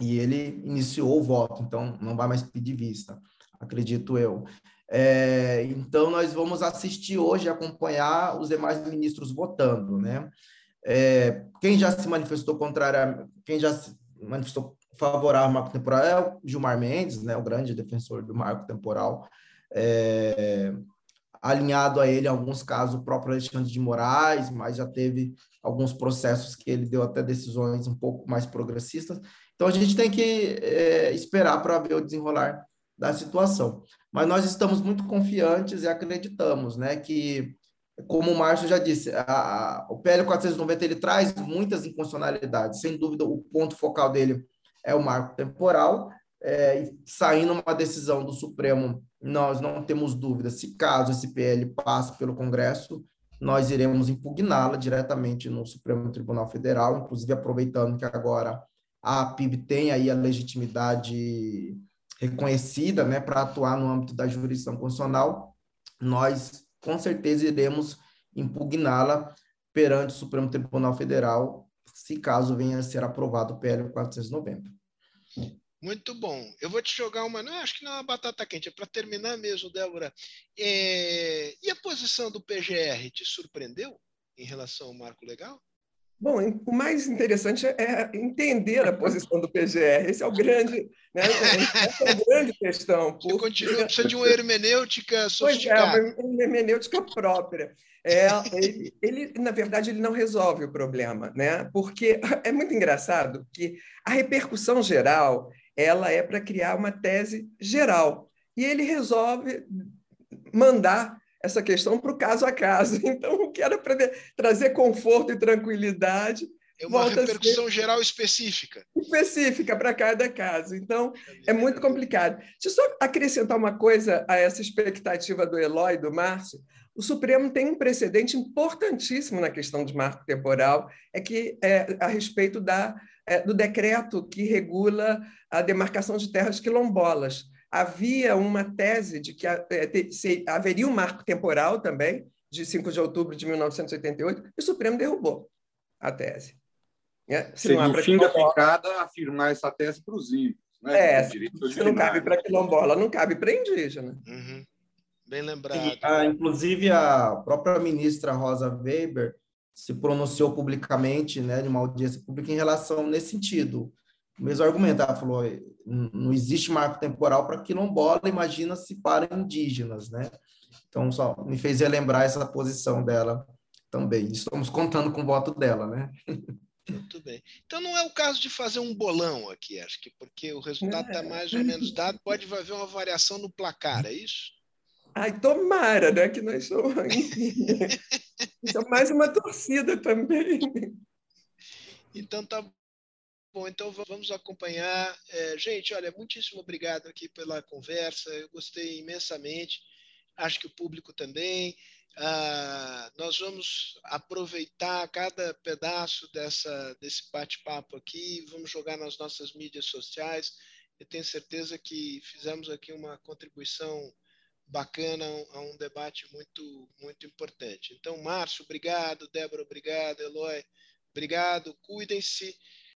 e ele iniciou o voto, então não vai mais pedir vista, acredito eu. Então, nós vamos assistir hoje, acompanhar os demais ministros votando, né? Quem já se manifestou contrário, quem já manifestou favorável ao Marco Temporal é o Gilmar Mendes, né, o grande defensor do Marco Temporal, alinhado a ele, em alguns casos, o próprio Alexandre de Moraes, mas já teve alguns processos que ele deu até decisões um pouco mais progressistas. Então, a gente tem que esperar para ver o desenrolar da situação. Mas nós estamos muito confiantes e acreditamos, né, que, como o Márcio já disse, o PL 490 ele traz muitas inconstitucionalidades. Sem dúvida, o ponto focal dele é o Marco Temporal. Saindo uma decisão do Supremo, nós não temos dúvida, se caso esse PL passe pelo Congresso, nós iremos impugná-la diretamente no Supremo Tribunal Federal, inclusive aproveitando que agora a PIB tem aí a legitimidade reconhecida, né, para atuar no âmbito da jurisdição constitucional, nós com certeza iremos impugná-la perante o Supremo Tribunal Federal, se caso venha a ser aprovado o PL 490. Muito bom. Eu vou te jogar uma... Não, acho que não é uma batata quente, é para terminar mesmo, Débora. E a posição do PGR te surpreendeu em relação ao marco legal? Bom, o mais interessante é entender a posição do PGR. Esse é o grande... Né? Essa é a grande questão. Porque... Você continua precisando de uma hermenêutica sofisticada. Pois é, uma hermenêutica própria. Ele, na verdade, ele não resolve o problema, né? Porque é muito engraçado que a repercussão geral... ela é para criar uma tese geral. E ele resolve mandar essa questão para o caso a caso. Então, o que era para trazer conforto e tranquilidade... É uma repercussão geral específica. Específica para cada caso. Então, é muito complicado. Deixa eu só acrescentar uma coisa a essa expectativa do Eloy e do Márcio. O Supremo tem um precedente importantíssimo na questão de marco temporal, a respeito do decreto que regula a demarcação de terras quilombolas. Havia uma tese de que haveria um marco temporal também, de 5 de outubro de 1988, e o Supremo derrubou a tese. Seria o fim da picada afirmar essa tese para os índios. Né? Isso não cabe para quilombola, não cabe para indígena. Uhum. Bem lembrado. E, inclusive, a própria ministra Rosa Weber se pronunciou publicamente, né, de uma audiência pública em relação nesse sentido. O mesmo argumento, ela falou, não existe marco temporal para quilombola, imagina-se para indígenas, né? Então, só me fez relembrar essa posição dela também. Estamos contando com o voto dela, né? Muito bem. Então, não é o caso de fazer um bolão aqui, acho que, porque o resultado está mais ou menos dado, pode haver uma variação no placar, é isso? Ai, tomara, né? Que nós somos. Então, mais uma torcida também. Então, tá bom. Então, vamos acompanhar. Gente, olha, muitíssimo obrigado aqui pela conversa. Eu gostei imensamente. Acho que o público também. Nós vamos aproveitar cada pedaço desse bate-papo aqui, vamos jogar nas nossas mídias sociais. Eu tenho certeza que fizemos aqui uma contribuição bacana a um debate muito, muito importante. Então, Márcio, obrigado. Débora, obrigado. Eloy, obrigado. Cuidem-se.